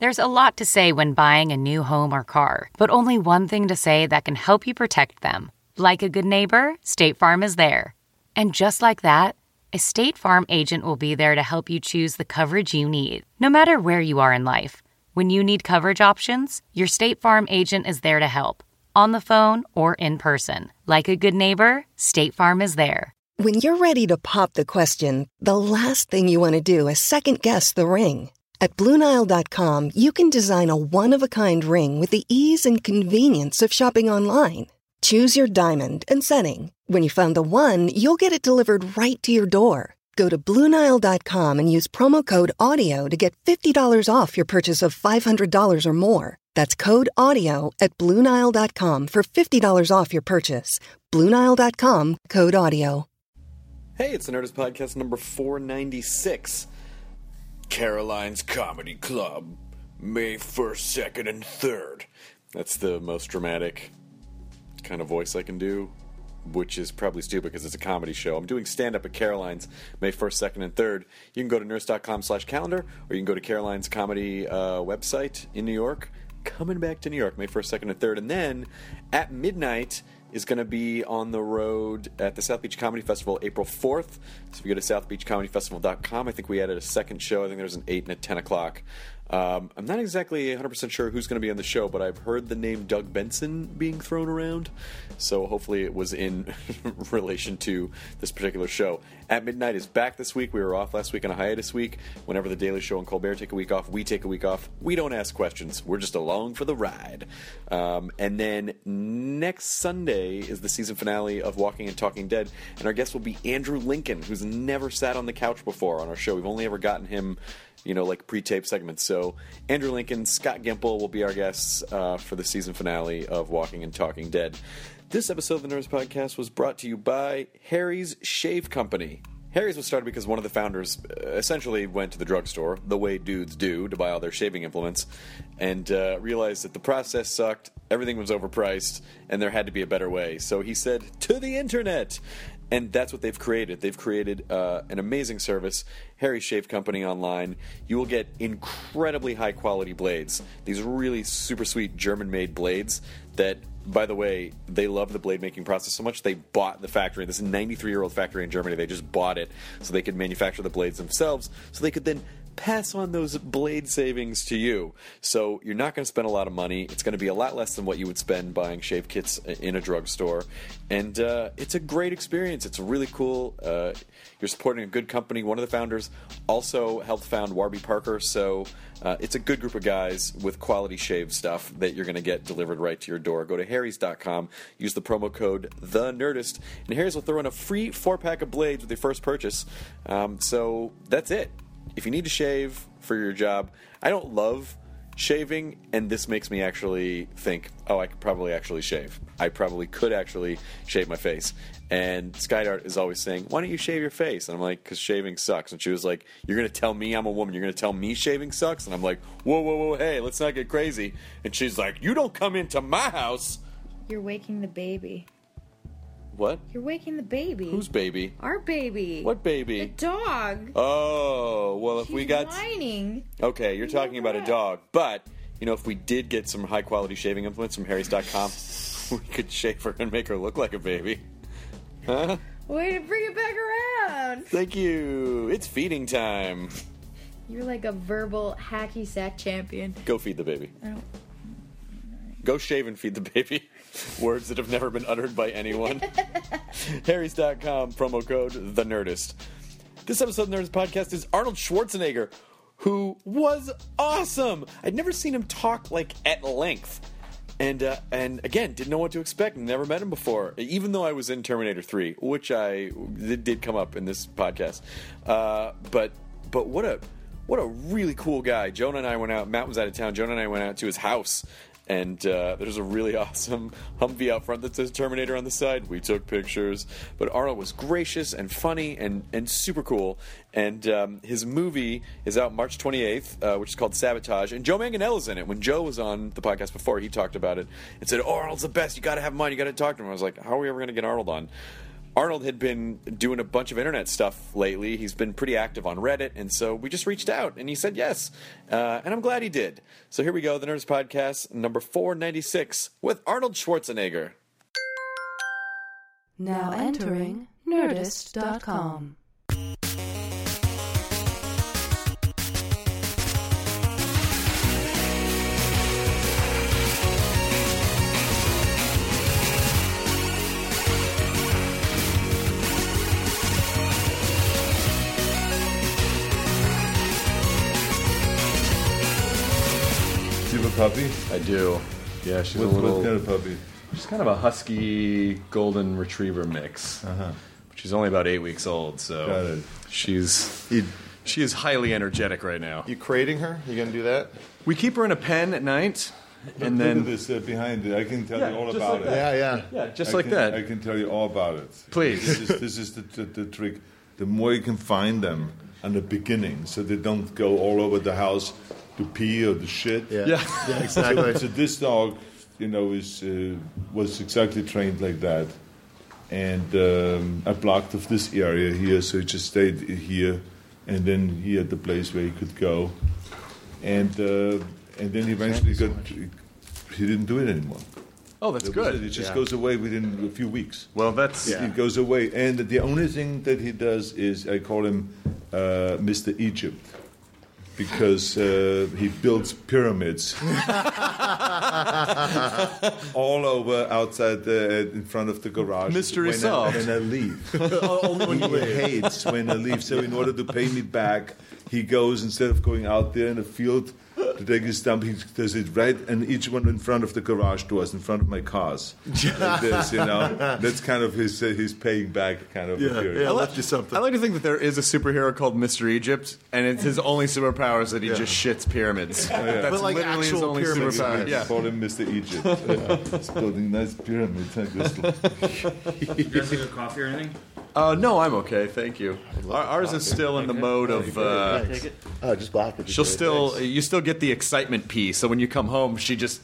There's a lot to say when buying a new home or car, but only one thing to say that can help you protect them. Like a good neighbor, State Farm is there. And just like that, a State Farm agent will be there to help you choose the coverage you need, no matter where you are in life. When you need coverage options, your State Farm agent is there to help, on the phone or in person. Like a good neighbor, State Farm is there. When you're ready to pop the question, the last thing you want to do is second-guess the ring. At BlueNile.com, you can design a one-of-a-kind ring with the ease and convenience of shopping online. Choose your diamond and setting. When you find the one, you'll get it delivered right to your door. Go to BlueNile.com and use promo code AUDIO to get $50 off your purchase of $500 or more. That's code AUDIO at BlueNile.com for $50 off your purchase. BlueNile.com, code AUDIO. Hey, it's the Nerdist Podcast number 496. Caroline's Comedy Club, May 1st, 2nd, and 3rd. That's the most dramatic kind of voice I can do, which is probably stupid because it's a comedy show. I'm doing stand-up at Caroline's May 1st, 2nd, and 3rd. You can go to nerdist.com/calendar, or you can go to Caroline's Comedy website in New York. Coming back to New York May 1st, 2nd, and 3rd. And then At Midnight is going to be on the road at the South Beach Comedy Festival April 4th. So if you go to southbeachcomedyfestival.com, I think we added a second show. I think there's an 8 and a 10 o'clock. I'm not exactly 100% sure who's going to be on the show, but I've heard the name Doug Benson being thrown around. So hopefully it was in relation to this particular show. At Midnight is back this week. We were off last week on a hiatus week. Whenever The Daily Show and Colbert take a week off, we take a week off. We don't ask questions. We're just along for the ride. And then next Sunday is the season finale of Walking and Talking Dead. And our guest will be Andrew Lincoln, who's never sat on the couch before on our show. We've only ever gotten him, you know, like pre-taped segments. So Andrew Lincoln, Scott Gimple will be our guests for the season finale of Walking and Talking Dead. This episode of the Nerdist Podcast was brought to you by Harry's Shave Company. Harry's was started because one of the founders essentially went to the drugstore, the way dudes do, to buy all their shaving implements, and realized that the process sucked, everything was overpriced, and there had to be a better way. So he said, to the internet! And that's what they've created. They've created an amazing service, Harry's Shave Company online. You will get incredibly high-quality blades, these really super sweet German-made blades that, by the way, they love the blade-making process so much, they bought the factory. This 93-year-old factory in Germany, they just bought it so they could manufacture the blades themselves so they could then pass on those blade savings to you. So you're not going to spend a lot of money. It's going to be a lot less than what you would spend buying shave kits in a drugstore. And it's a great experience. It's really cool. You're supporting a good company. One of the founders also helped found Warby Parker. So it's a good group of guys with quality shave stuff that you're going to get delivered right to your door. Go to harrys.com. Use the promo code THENERDIST. And Harry's will throw in a free 4-pack of blades with your first purchase. So that's it. If you need to shave for your job, I don't love shaving, and this makes me actually think, oh, I could probably actually shave. I probably could actually shave my face. And Skydart is always saying, why don't you shave your face? And I'm like, because shaving sucks. And she was like, you're going to tell me, I'm a woman, you're going to tell me shaving sucks? And I'm like, whoa, whoa, whoa, hey, let's not get crazy. And she's like, you don't come into my house. You're waking the baby. What? You're waking the baby. Whose baby? Our baby. What baby? The dog. Oh, well, if she's we got whining. Okay, you're talking about a dog. But, you know, if we did get some high-quality shaving implements from Harry's.com, we could shave her and make her look like a baby. Huh? Way to bring it back around. Thank you. It's feeding time. You're like a verbal hacky sack champion. Go feed the baby. I don't. Go shave and feed the baby. Words that have never been uttered by anyone. Harry's.com, promo code THENERDIST. This episode of the Nerdist Podcast is Arnold Schwarzenegger, who was awesome. I'd never seen him talk, like, at length. And again, didn't know what to expect. Never met him before. Even though I was in Terminator 3, which did come up in this podcast. But what a really cool guy. Jonah and I went out. Matt was out of town. Jonah and I went out to his house. And there's a really awesome Humvee out front that says Terminator on the side. We took pictures. But Arnold was gracious and funny and super cool. And his movie is out March 28th, which is called Sabotage. And Joe Manganiello's in it. When Joe was on the podcast before, he talked about it and said, Arnold's the best. You got to have him on. You got to talk to him. I was like, how are we ever going to get Arnold on? Arnold had been doing a bunch of internet stuff lately. He's been pretty active on Reddit, and so we just reached out, and he said yes, and I'm glad he did. So here we go, the Nerdist Podcast, number 496, with Arnold Schwarzenegger. Now entering Nerdist.com. Puppy? I do. Yeah, she's a little... What kind of puppy? She's kind of a husky golden retriever mix. Uh-huh. But she's only about 8 weeks old, so... Got it. She is highly energetic right now. You crating her? You gonna do that? We keep her in a pen at night, and then... this behind it. I can tell you all about it. Yeah, just like that. I can tell you all about it. Please. This is the trick. The more you can find them in the beginning, so they don't go all over the house... to pee or the shit. Yeah, exactly. So this dog, was exactly trained like that. And I blocked off this area here, so he just stayed here. And then he had the place where he could go. And then eventually he didn't do it anymore. Oh, that's good. It just goes away within a few weeks. Well, it goes away. And the only thing that he does is I call him Mr. Egypt. Because he builds pyramids all over outside in front of the garage. Mystery solved. When I leave. Only when you leave. He hates when I leave. So in order to pay me back, he goes, instead of going out there in the field to take his dump, he does it right, and each one in front of the garage doors, in front of my cars. Like this, That's kind of his paying back kind of period. Yeah, I left you something. I like to think that there is a superhero called Mr. Egypt, and it's his only superpower is that he just shits pyramids. Oh, yeah. That's literally his only superpower. Yeah. Call him Mr. Egypt. He's building nice pyramids. Like this. You guys need a coffee or anything? No, I'm okay, thank you. Ours is still in the mode of... just black. She'll still... Thanks. You still get the excitement pee, so when you come home, she just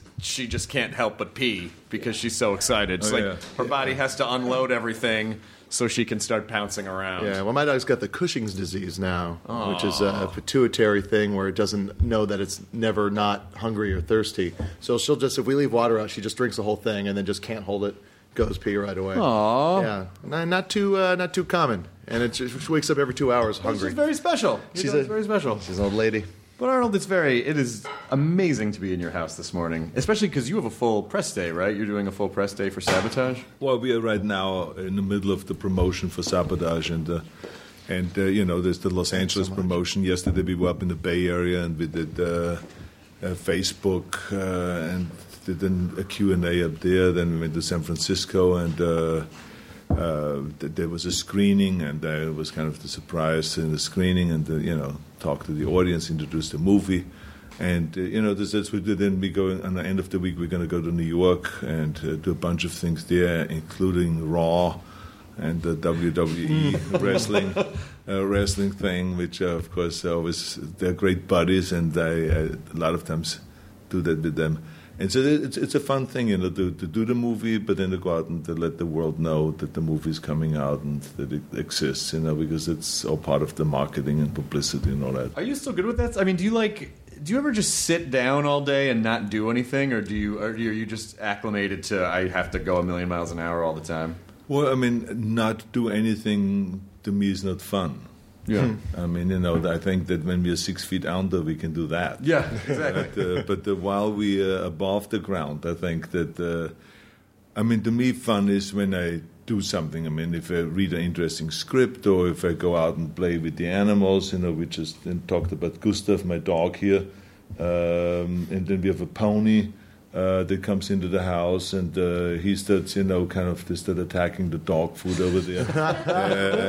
can't help but pee because she's so excited. It's her body has to unload everything so she can start pouncing around. Yeah, well, my dog's got the Cushing's disease now, which is a pituitary thing where it doesn't know that it's never not hungry or thirsty. So she'll just... If we leave water out, she just drinks the whole thing and then just can't hold it. Goes pee right away. Aww. Yeah. Not too common. And she wakes up every 2 hours hungry. She's very special. She's very special. She's an old lady. But Arnold, it is amazing to be in your house this morning, especially because you have a full press day, right? You're doing a full press day for Sabotage? Well, we are right now in the middle of the promotion for Sabotage, and there's the Los Angeles promotion. Yesterday we were up in the Bay Area, and we did Facebook, and did a Q&A up there. Then we went to San Francisco, and there was a screening, and I was kind of the surprise in the screening, and talked to the audience, introduced the movie, and that's what we did. Then we go on the end of the week. We're going to go to New York and do a bunch of things there, including RAW and the WWE wrestling thing, which of course always they're great buddies, and I a lot of times do that with them. And so it's a fun thing, to do the movie, but then to go out and to let the world know that the movie is coming out and that it exists, because it's all part of the marketing and publicity and all that. Are you still good with that? I mean, do you ever just sit down all day and not do anything, or are you just acclimated to I have to go a million miles an hour all the time? Well, I mean, not do anything to me is not fun. Yeah, I mean, I think that when we are 6 feet under, we can do that. Yeah, exactly. Right? But while we are above the ground, I think that, to me, fun is when I do something. I mean, if I read an interesting script, or if I go out and play with the animals, we just talked about Gustav, my dog here, and then we have a pony that comes into the house, and he starts, attacking the dog food over there,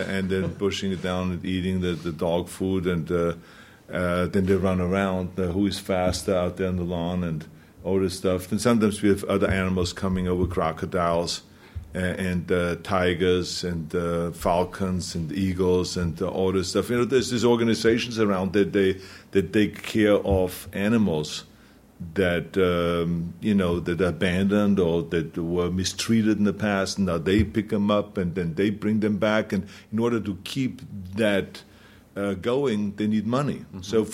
and then pushing it down and eating the dog food, and then they run around, who is faster out there on the lawn, and all this stuff. And sometimes we have other animals coming over, crocodiles, and tigers, and falcons, and eagles, and all this stuff. There's these organizations around that they take care of animals, that that abandoned or that were mistreated in the past. Now they pick them up and then they bring them back. And in order to keep that going, they need money. Mm-hmm. So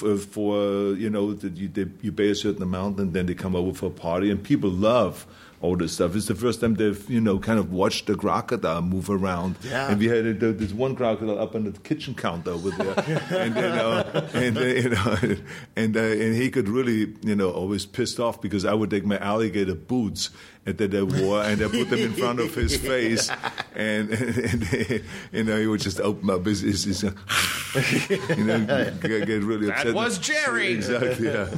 you pay a certain amount and then they come over for a party. And people love all this stuff. It's the first time they've kind of watched the crocodile move around. Yeah. And we had this one crocodile up on the kitchen counter over there, and he could really always pissed off because I would take my alligator boots that they wore and I put them in front of his face, and he would just open up his get really upset. That was Jerry. Exactly. Yeah.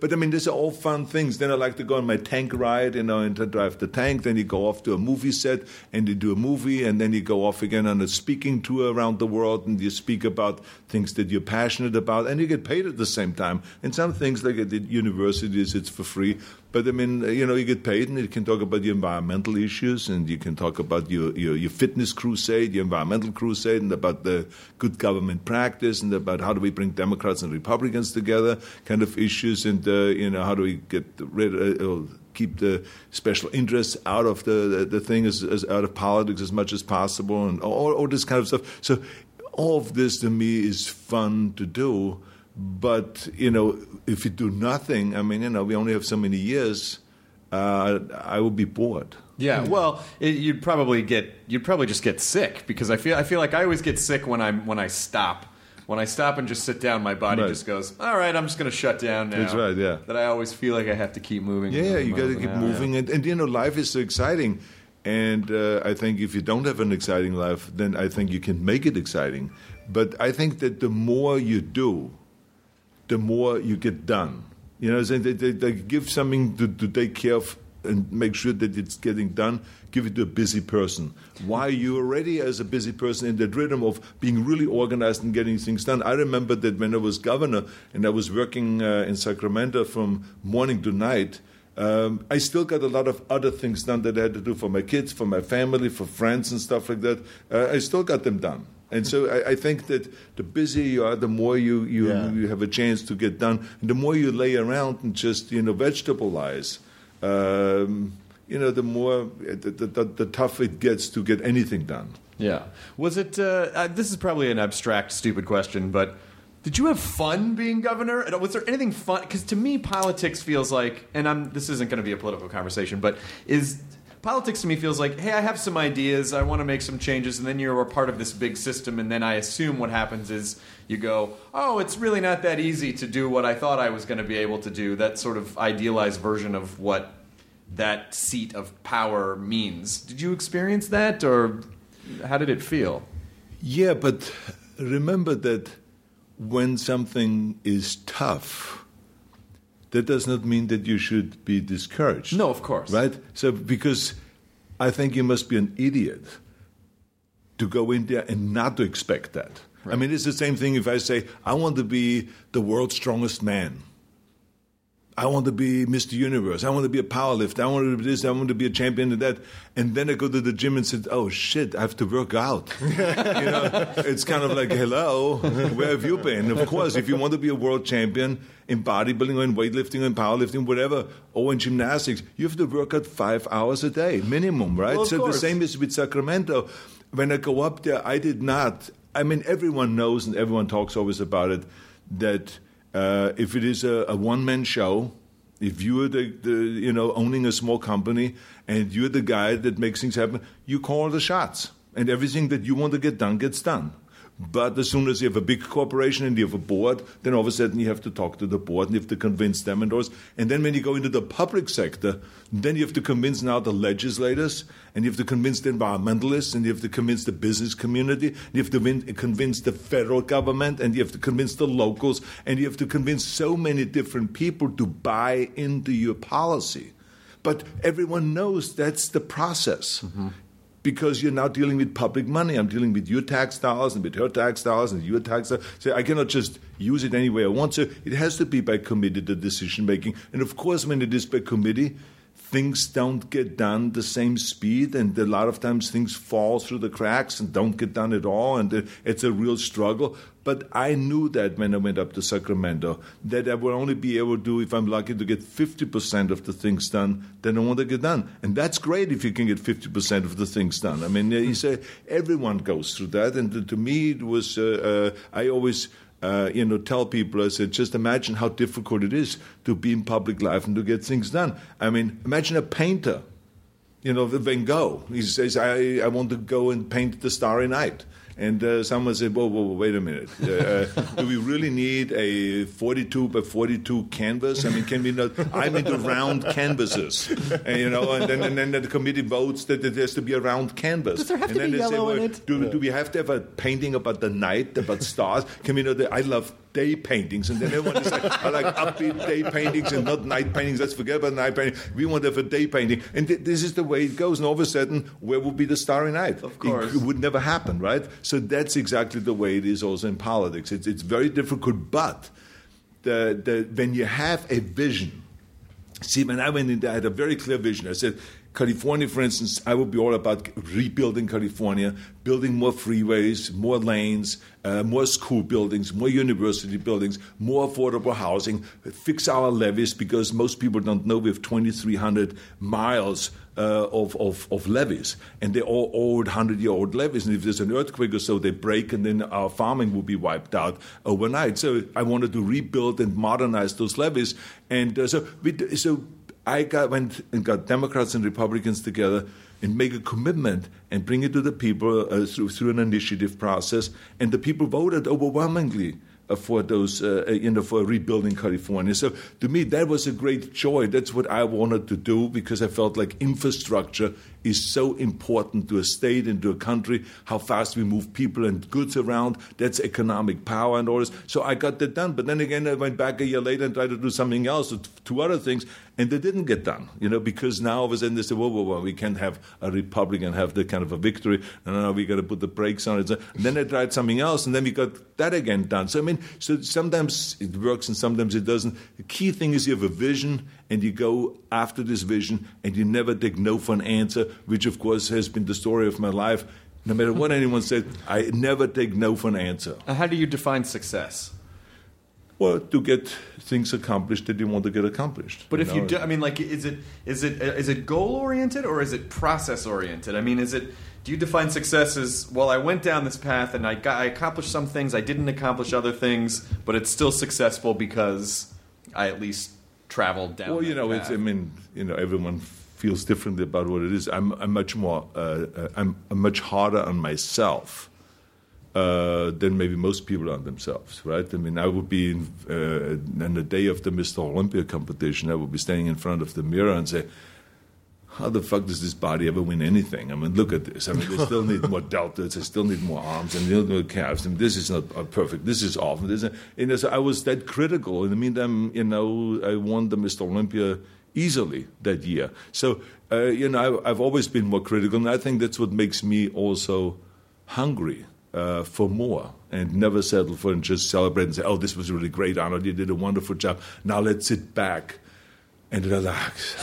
But I mean, these are all fun things. Then I like to go on my tank ride, and to drive the tank. Then you go off to a movie set, and you do a movie, and then you go off again on a speaking tour around the world, and you speak about things that you're passionate about, and you get paid at the same time. And some things, like at the universities, it's for free. But I mean, you get paid, and you can talk about your environmental issues, and you can talk about your fitness crusade, your environmental crusade, and about the good government practice, and about how do we bring Democrats and Republicans together, kind of issues, and how do we get rid of keep the special interests out of the thing, as out of politics as much as possible, and all this kind of stuff. So all of this to me is fun to do, but if you do nothing, I mean, we only have so many years. I would be bored. Yeah, well, you'd probably just get sick, because I feel like I always get sick when I stop. When I stop and just sit down, my body just goes, all right, I'm just going to shut down now. That's right, yeah. That I always feel like I have to keep moving. Yeah, you got to keep moving. Yeah. And life is so exciting. And I think if you don't have an exciting life, then I think you can make it exciting. But I think that the more you do, the more you get done. You know, they give something to take care of and make sure that it's getting done, give it to a busy person. Why you already as a busy person in that rhythm of being really organized and getting things done. I remember that when I was governor and I was working in Sacramento from morning to night, I still got a lot of other things done that I had to do for my kids, for my family, for friends and stuff like that. I still got them done. And so I think that the busier you are, the more you have a chance to get done. And the more you lay around and just, vegetabilize, the more the tough it gets to get anything done. Yeah. Was it? This is probably an abstract, stupid question, but did you have fun being governor? Was there anything fun? Because to me, politics feels like, and this isn't going to be a political conversation, but politics to me feels like, hey, I have some ideas, I want to make some changes, and then you're a part of this big system, and then I assume what happens is you go, oh, it's really not that easy to do what I thought I was going to be able to do, that sort of idealized version of what that seat of power means. Did you experience that, or how did it feel? Yeah, but remember that when something is tough, that does not mean that you should be discouraged. No, of course. Right? So, because I think you must be an idiot to go in there and not to expect that. Right. I mean, it's the same thing if I say, I want to be the world's strongest man. I want to be Mr. Universe. I want to be a powerlifter. I want to be this. I want to be a champion of that. And then I go to the gym and say, oh, shit, I have to work out. It's kind of like, hello, where have you been? Of course, if you want to be a world champion in bodybuilding or in weightlifting or in powerlifting, whatever, or in gymnastics, you have to work out 5 hours a day minimum, right? Well, so the same is with Sacramento. When I go up there, I did not. I mean, everyone knows and everyone talks always about it that if it is a one-man show, if you're the owning a small company and you're the guy that makes things happen, you call the shots. And everything that you want to get done gets done. But as soon as you have a big corporation and you have a board, then all of a sudden you have to talk to the board and you have to convince them and those. And then when you go into the public sector, then you have to convince now the legislators, and you have to convince the environmentalists, and you have to convince the business community, and you have to convince the federal government, and you have to convince the locals, and you have to convince so many different people to buy into your policy. But everyone knows that's the process. Mm-hmm. Because you're now dealing with public money. I'm dealing with your tax dollars and with her tax dollars and your tax dollars. So I cannot just use it any way I want to. It has to be by committee, the decision making. And of course, when it is by committee, things don't get done the same speed, and a lot of times things fall through the cracks and don't get done at all, and it's a real struggle. But I knew that when I went up to Sacramento, that I would only be able to do, if I'm lucky, to get 50% of the things done that I want to get done. And that's great if you can get 50% of the things done. I mean, everyone goes through that. And to me, it was, I always... tell people, I said, just imagine how difficult it is to be in public life and to get things done. I mean, imagine a painter, Van Gogh. He says, I want to go and paint the Starry Night. And someone said, whoa, wait a minute. Do we really need a 42 by 42 canvas? I mean, can we not? I'm into round canvases. And then the committee votes that there has to be a round canvas. Does there have to be yellow in it? Do we have to have a painting about the night, about stars? Can we not? I love day paintings. And then everyone is like, I like upbeat day paintings and not night paintings. Let's forget about night painting. We want to have a day painting. And this is the way it goes. And all of a sudden, where would be the Starry Night? Of course. It would never happen, right? So that's exactly the way it is also in politics. It's very difficult, but when you have a vision, see, when I went in there, I had a very clear vision. I said, California, for instance, I would be all about rebuilding California, building more freeways, more lanes, more school buildings, more university buildings, more affordable housing, fix our levees, because most people don't know we have 2,300 miles of levees, and they're all old, 100-year-old levees, and if there's an earthquake or so, they break, and then our farming will be wiped out overnight. So I wanted to rebuild and modernize those levees, and so I went and got Democrats and Republicans together and make a commitment and bring it to the people through an initiative process, and the people voted overwhelmingly for those, for rebuilding California. So to me, that was a great joy. That's what I wanted to do, because I felt like infrastructure is so important to a state and to a country, how fast we move people and goods around. That's economic power and all this. So I got that done. But then again, I went back a year later and tried to do something else, two other things, and they didn't get done, because now all of a sudden they say, whoa, we can't have a republic and have that kind of a victory. No, we got to put the brakes on it. And then I tried something else, and then we got that again done. So, I mean, so sometimes it works and sometimes it doesn't. The key thing is you have a vision, and you go after this vision, and you never take no for an answer, which, of course, has been the story of my life. No matter what anyone said, I never take no for an answer. How do you define success? Well, to get things accomplished that you want to get accomplished. But if you do, I mean, like, is it goal-oriented or is it process-oriented? I mean, do you define success as, well, I went down this path and I accomplished some things, I didn't accomplish other things, but it's still successful because I at least traveled down that path? Well, everyone feels differently about what it is. I'm much harder on myself than maybe most people on themselves, right? I mean, I would be in the day of the Mr. Olympia competition, I would be standing in front of the mirror and say, how the fuck does this body ever win anything? I mean, look at this. I mean, they still need more deltoids. They still need more arms and more calves. I mean, this is not perfect. This is awful. So I was that critical. In the meantime, I won the Mr. Olympia easily that year. So, I've always been more critical, and I think that's what makes me also hungry for more, and never settle for and just celebrate and say, oh, this was really great, Arnold. You did a wonderful job. Now let's sit back and relax,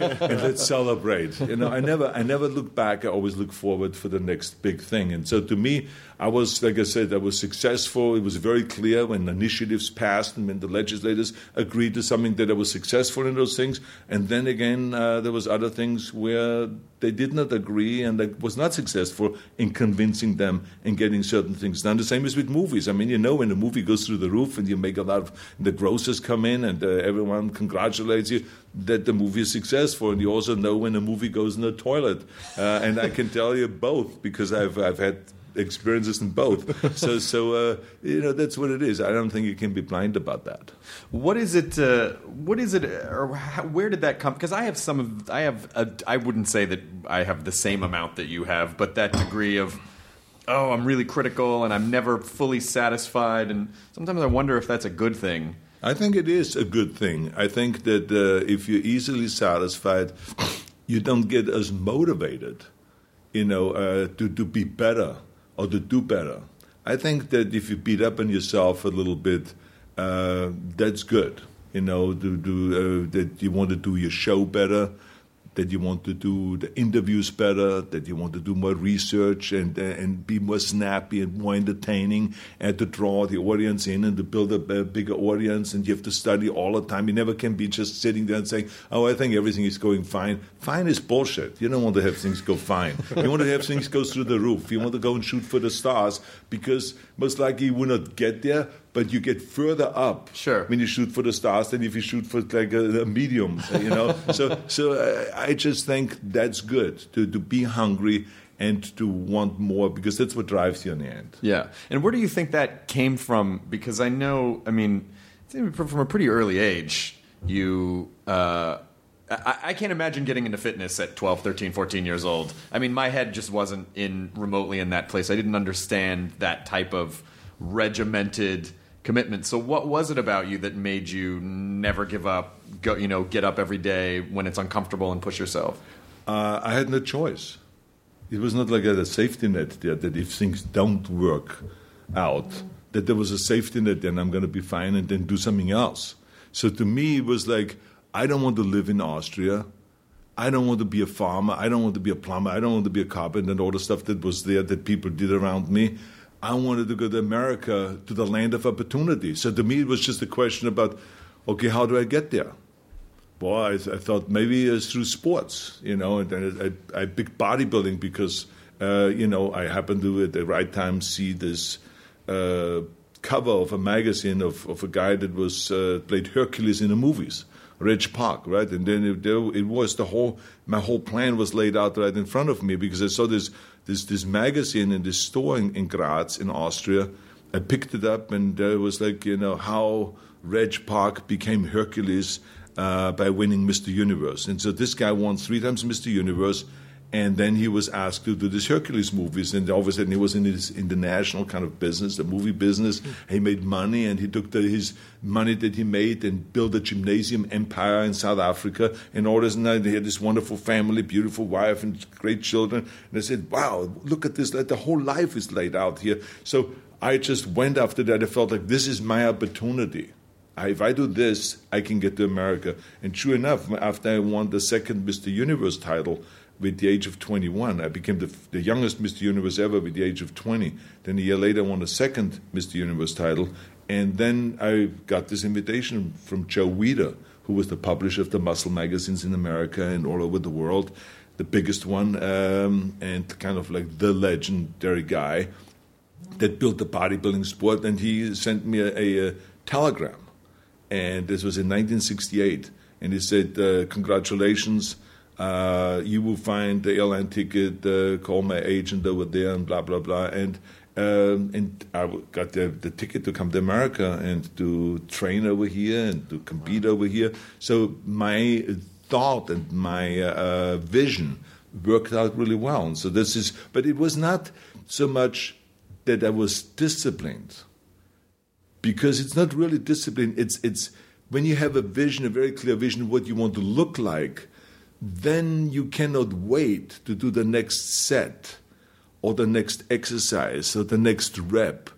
and let's celebrate. I never look back. I always look forward for the next big thing. And so to me, I was successful. It was very clear when initiatives passed and when the legislators agreed to something that I was successful in those things. And then again, there was other things where they did not agree, and I was not successful in convincing them and getting certain things done. The same is with movies. I mean, when a movie goes through the roof and you make a lot of the grosses come in and everyone congratulates you, that the movie is successful, and you also know when a movie goes in the toilet. And I can tell you both, because I've had experiences in both. So that's what it is. I don't think you can be blind about that. What is it? Where did that come? Because I have I wouldn't say that I have the same amount that you have, but that degree of, oh, I'm really critical and I'm never fully satisfied, and sometimes I wonder if that's a good thing. I think it is a good thing. I think that if you're easily satisfied, you don't get as motivated, to be better or to do better. I think that if you beat up on yourself a little bit, that's good. That you want to do your show better, that you want to do the interviews better, that you want to do more research and be more snappy and more entertaining, and to draw the audience in and to build a bigger audience. And you have to study all the time. You never can be just sitting there and saying, oh, I think everything is going fine. Fine is bullshit. You don't want to have things go fine. You want to have things go through the roof. You want to go and shoot for the stars, because most likely you will not get there, but you get further up when you shoot for the stars than if you shoot for like a medium, you know. So I just think that's good, to be hungry and to want more, because that's what drives you in the end. Yeah. And where do you think that came from? Because I know, I mean, from a pretty early age, you... I can't imagine getting into fitness at 12, 13, 14 years old. I mean, my head just wasn't in remotely in that place. I didn't understand that type of regimented commitment. So what was it about you that made you never give up, go, you know, get up every day when it's uncomfortable and push yourself? I had no choice. It was not like a safety net there that if things don't work out, that there was a safety net, then I'm going to be fine and then do something else. So to me, it was like, I don't want to live in Austria. I don't want to be a farmer. I don't want to be a plumber. I don't want to be a carpenter and all the stuff that was there that people did around me. I wanted to go to America, to the land of opportunity. So to me, it was just a question about, okay, how do I get there? Well, I thought maybe it's through sports, you know, and then I picked bodybuilding because, you know, I happened to at the right time see this cover of a magazine of a guy that was played Hercules in the movies. Reg Park, right? And then it was my whole plan was laid out right in front of me, because I saw this magazine in this store in Graz in Austria. I picked it up, and it was like, you know, how Reg Park became Hercules by winning Mr. Universe. And so this guy won 3 times Mr. Universe, and then he was asked to do these Hercules movies, and all of a sudden he was in this international kind of business, the movie business. He made money, and he took his money that he made and built a gymnasium empire in South Africa, and all this, and he had this wonderful family, beautiful wife, and great children. And I said, wow, look at this, like the whole life is laid out here. So I just went after that. I felt like this is my opportunity. If I do this, I can get to America. And sure enough, after I won the second Mr. Universe title, with the age of 21, I became the youngest Mr. Universe ever with the age of 20. Then a year later, I won a second Mr. Universe title. And then I got this invitation from Joe Weider, who was the publisher of the muscle magazines in America and all over the world, the biggest one, and kind of like the legendary guy that built the bodybuilding sport. And he sent me a telegram. And this was in 1968. And he said, congratulations. You will find the airline ticket, call my agent over there, and blah, blah, blah. And I got the ticket to come to America and to train over here and to compete over here. So my thought and my vision worked out really well. And so this is, but it was not so much that I was disciplined, because it's not really discipline. It's when you have a vision, a very clear vision, what you want to look like, then you cannot wait to do the next set or the next exercise or the next rep,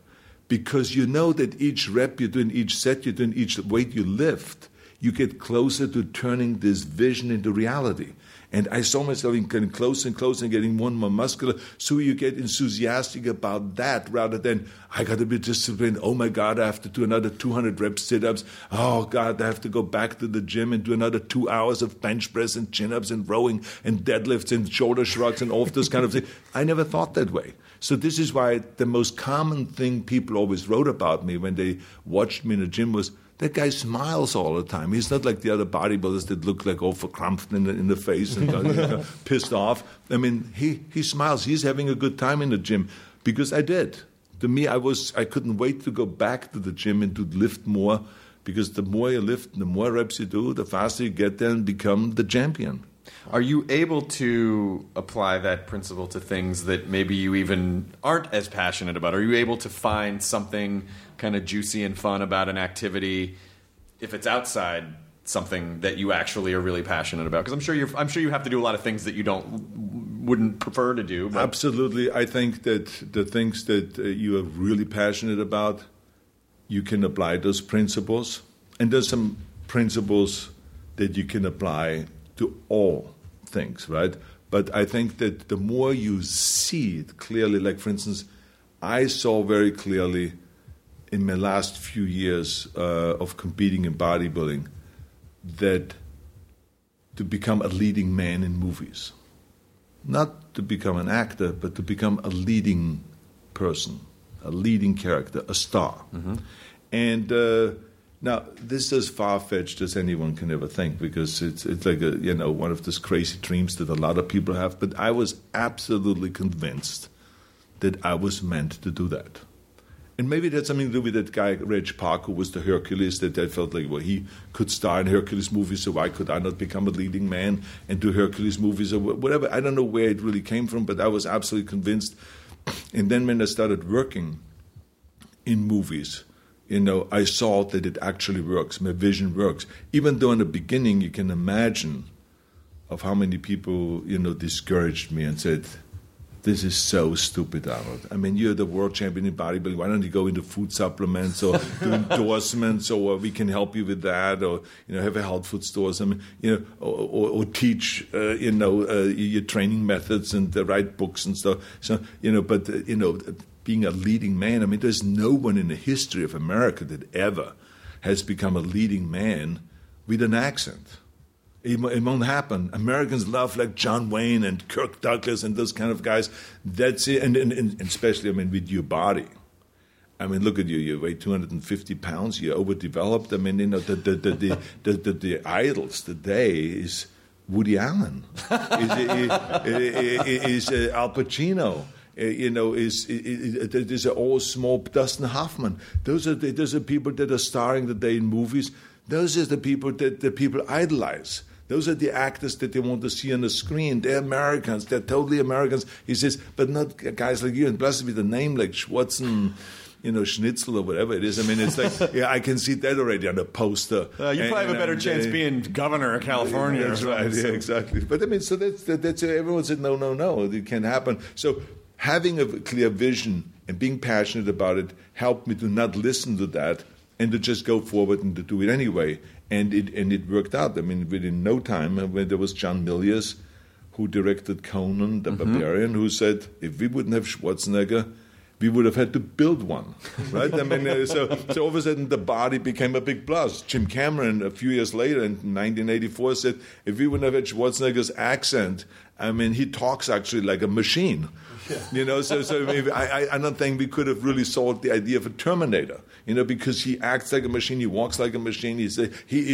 because you know that each rep you do and each set you do and each weight you lift, you get closer to turning this vision into reality. And I saw myself getting closer and closer and getting more and more muscular. So you get enthusiastic about that rather than, I got to be disciplined. Oh, my God, I have to do another 200 reps, sit-ups. Oh, God, I have to go back to the gym and do another 2 hours of bench press and chin-ups and rowing and deadlifts and shoulder shrugs and all of this kind of thing. I never thought that way. So this is why the most common thing people always wrote about me when they watched me in the gym was, that guy smiles all the time. He's not like the other bodybuilders that look like overcrumped in the face and you know, pissed off. I mean, he smiles. He's having a good time in the gym, because I did. To me, I couldn't wait to go back to the gym and to lift more, because the more you lift, the more reps you do, the faster you get there and become the champion. Are you able to apply that principle to things that maybe you even aren't as passionate about? Are you able to find something kind of juicy and fun about an activity if it's outside something that you actually are really passionate about? Because I'm sure you have to do a lot of things that you wouldn't prefer to do. But. Absolutely. I think that the things that you are really passionate about, you can apply those principles. And there's some principles that you can apply to all things, right? But I think that the more you see it clearly, like, for instance, I saw very clearly in my last few years of competing in bodybuilding that to become a leading man in movies, not to become an actor, but to become a leading person, a leading character, a star. Mm-hmm. And now, this is as far-fetched as anyone can ever think, because it's like a, you know, one of those crazy dreams that a lot of people have. But I was absolutely convinced that I was meant to do that. And maybe that's something to do with that guy, Reg Park, who was the Hercules, that I felt like, well, he could star in Hercules movies, so why could I not become a leading man and do Hercules movies or whatever? I don't know where it really came from, but I was absolutely convinced. And then when I started working in movies, you know, I saw that it actually works. My vision works. Even though in the beginning you can imagine of how many people, you know, discouraged me and said, this is so stupid, Arnold. I mean, you're the world champion in bodybuilding. Why don't you go into food supplements or do endorsements, or we can help you with that, or, you know, have a health food store or something, you know, or teach, you know, your training methods and write books and stuff. So, you know, but, you know, being a leading man, I mean, there's no one in the history of America that ever has become a leading man with an accent. It won't happen. Americans love, like, John Wayne and Kirk Douglas and those kind of guys. That's it. And especially, I mean, with your body. I mean, look at you. You weigh 250 pounds. You're overdeveloped. I mean, you know, the idols today is Woody Allen, is Al Pacino. You know, these are all small, Dustin Hoffman. Those are people that are starring today in movies. Those are the people that the people idolize. Those are the actors that they want to see on the screen. They're Americans. They're totally Americans. He says, but not guys like you. And plus with a name like Schwarzen, you know, Schnitzel or whatever it is. I mean, it's like, yeah, I can see that already on the poster. You probably have a better chance being governor of California. Yeah, that's right. Yeah, exactly. But I mean, so that's everyone said, no, it can't happen. So having a clear vision and being passionate about it helped me to not listen to that and to just go forward and to do it anyway. And it worked out. I mean, within no time, when there was John Milius, who directed Conan the Barbarian, who said, if we wouldn't have Schwarzenegger, we would have had to build one, right? I mean, so all of a sudden the body became a big plus. Jim Cameron, a few years later in 1984, said, if we wouldn't have had Schwarzenegger's accent, I mean, he talks actually like a machine. Yeah. You know, so maybe I don't think we could have really solved the idea of a Terminator, you know, because he acts like a machine, he walks like a machine, he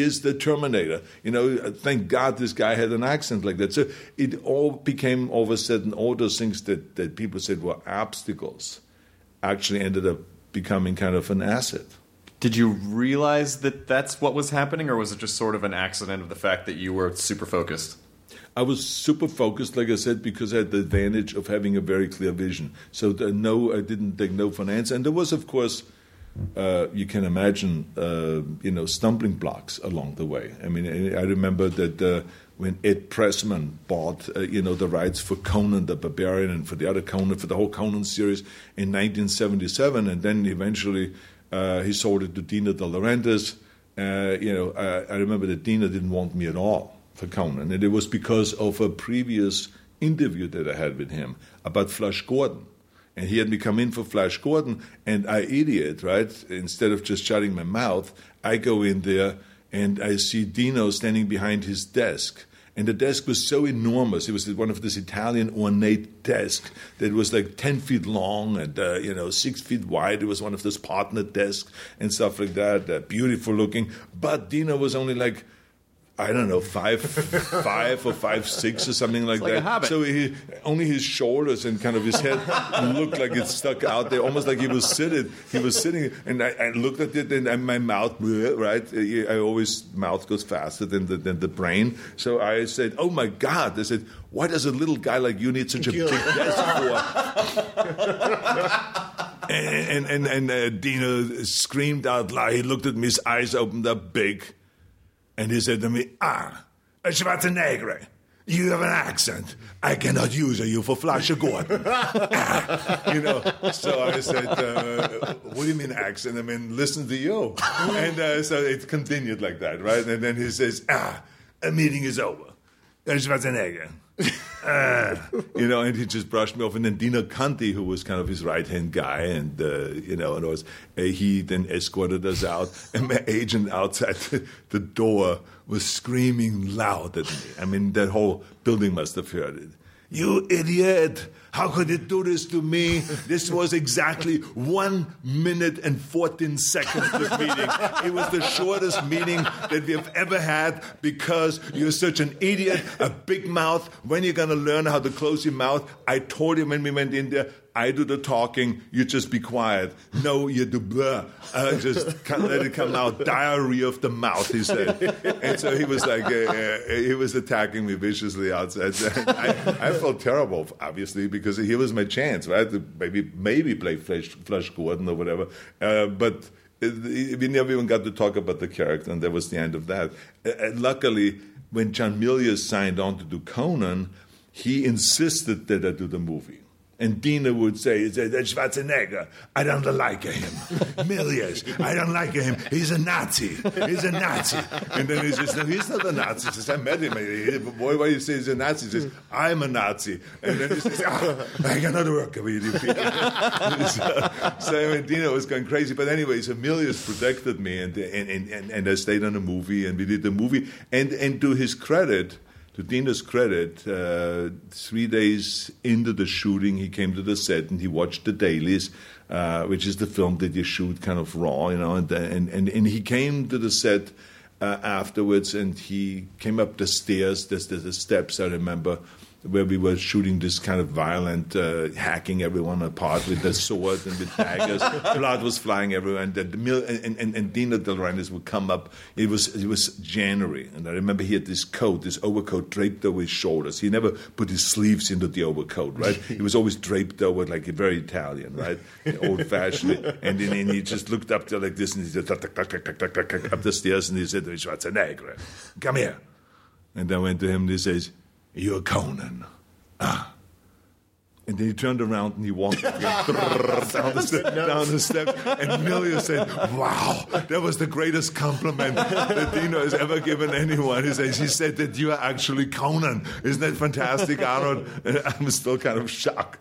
is the Terminator. You know, thank God this guy had an accent like that. So it all became all of a sudden, all those things that people said were obstacles actually ended up becoming kind of an asset. Did you realize that that's what was happening, or was it just sort of an accident of the fact that you were super focused? I was super focused, like I said, because I had the advantage of having a very clear vision. So I didn't take no for an answer. And there was, of course, you can imagine, you know, stumbling blocks along the way. I mean, I remember that when Ed Pressman bought, you know, the rights for Conan the Barbarian and for the other Conan, for the whole Conan series in 1977, and then eventually he sold it to Dino De Laurentiis. You know, I remember that Dino didn't want me at all for Conan, and it was because of a previous interview that I had with him about Flash Gordon, and he had me come in for Flash Gordon, and I, idiot, right, instead of just shutting my mouth, I go in there and I see Dino standing behind his desk, and the desk was so enormous. It was one of this Italian ornate desks that was like 10 feet long and, you know, 6 feet wide. It was one of those partner desks and stuff like that, beautiful looking, but Dino was only like, I don't know, 5'5" or 5'6" or something like that. A hobbit. So only his shoulders and kind of his head looked like it stuck out there, almost like he was sitting. And I looked at it, and my mouth, right? I always, mouth goes faster than the brain. So I said, "Oh my God!" I said, "Why does a little guy like you need such a big desk for?" And Dino screamed out loud. He looked at me, his eyes opened up big. And he said to me, Schwarzenegger, you have an accent. I cannot use you for Flash Gordon. You know, so I said, what do you mean accent? I mean, listen to you. And so it continued like that, right? And then he says, a meeting is over. Schwarzenegger. You know, and he just brushed me off. And then Dino Conti, who was kind of his right-hand guy, and, you know, and was, he then escorted us out. And my agent outside the door was screaming loud at me. I mean, that whole building must have heard it. You idiot! How could you do this to me? This was exactly 1 minute and 14 seconds of the meeting. It was the shortest meeting that we have ever had because you're such an idiot, a big mouth. When you're going to learn how to close your mouth? I told him when we went in there, I do the talking, you just be quiet. No, you do blah. Just can't let it come out. Diarrhea of the mouth, he said. And so he was like, he was attacking me viciously outside. I felt terrible, obviously, because here was my chance, right? To maybe play Flash Gordon or whatever. But we never even got to talk about the character, and that was the end of that. Luckily, when John Milius signed on to do Conan, he insisted that I do the movie. And Dina would say, that's Schwarzenegger. I don't like him. Milius, I don't like him. He's a Nazi. He's a Nazi. And then he says, no, he's not a Nazi. He says, I met him. Why do you say he's a Nazi? He says, I'm a Nazi. And then he says, I cannot work with you people. So I mean, Dina was going crazy. But anyway, so Milius protected me, and I stayed on the movie, and we did the movie. And to his credit... To Dino's credit, 3 days into the shooting, he came to the set and he watched the dailies, which is the film that you shoot kind of raw, you know. And he came to the set afterwards, and he came up the stairs, the steps, I remember, where we were shooting this kind of violent, hacking everyone apart with the sword and with daggers. Blood was flying everywhere. And Dino De Laurentiis would come up. It was January, and I remember he had this coat, this overcoat draped over his shoulders. He never put his sleeves into the overcoat, right? It was always draped over, like very Italian, right? Old-fashioned. And then he just looked up there like this, and he said, up the stairs, and he said, Schwarzenegger, come here. And I went to him, and he says, you're Conan. Ah. And then he turned around and he walked down the steps. And Milius said, wow, that was the greatest compliment that Dino has ever given anyone. He said that you are actually Conan. Isn't that fantastic, Arnold? And I'm still kind of shocked.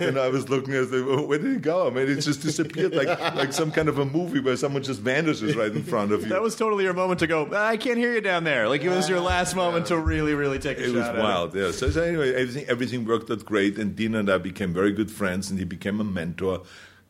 And I was looking at him, where did he go? I mean, it just disappeared like some kind of a movie where someone just vanishes right in front of you. That was totally your moment to go, I can't hear you down there. Like, it was your last moment to really, really take a shot at it. It was wild, yeah. So anyway, everything worked out great. And Dino and I became very good friends, and he became a mentor,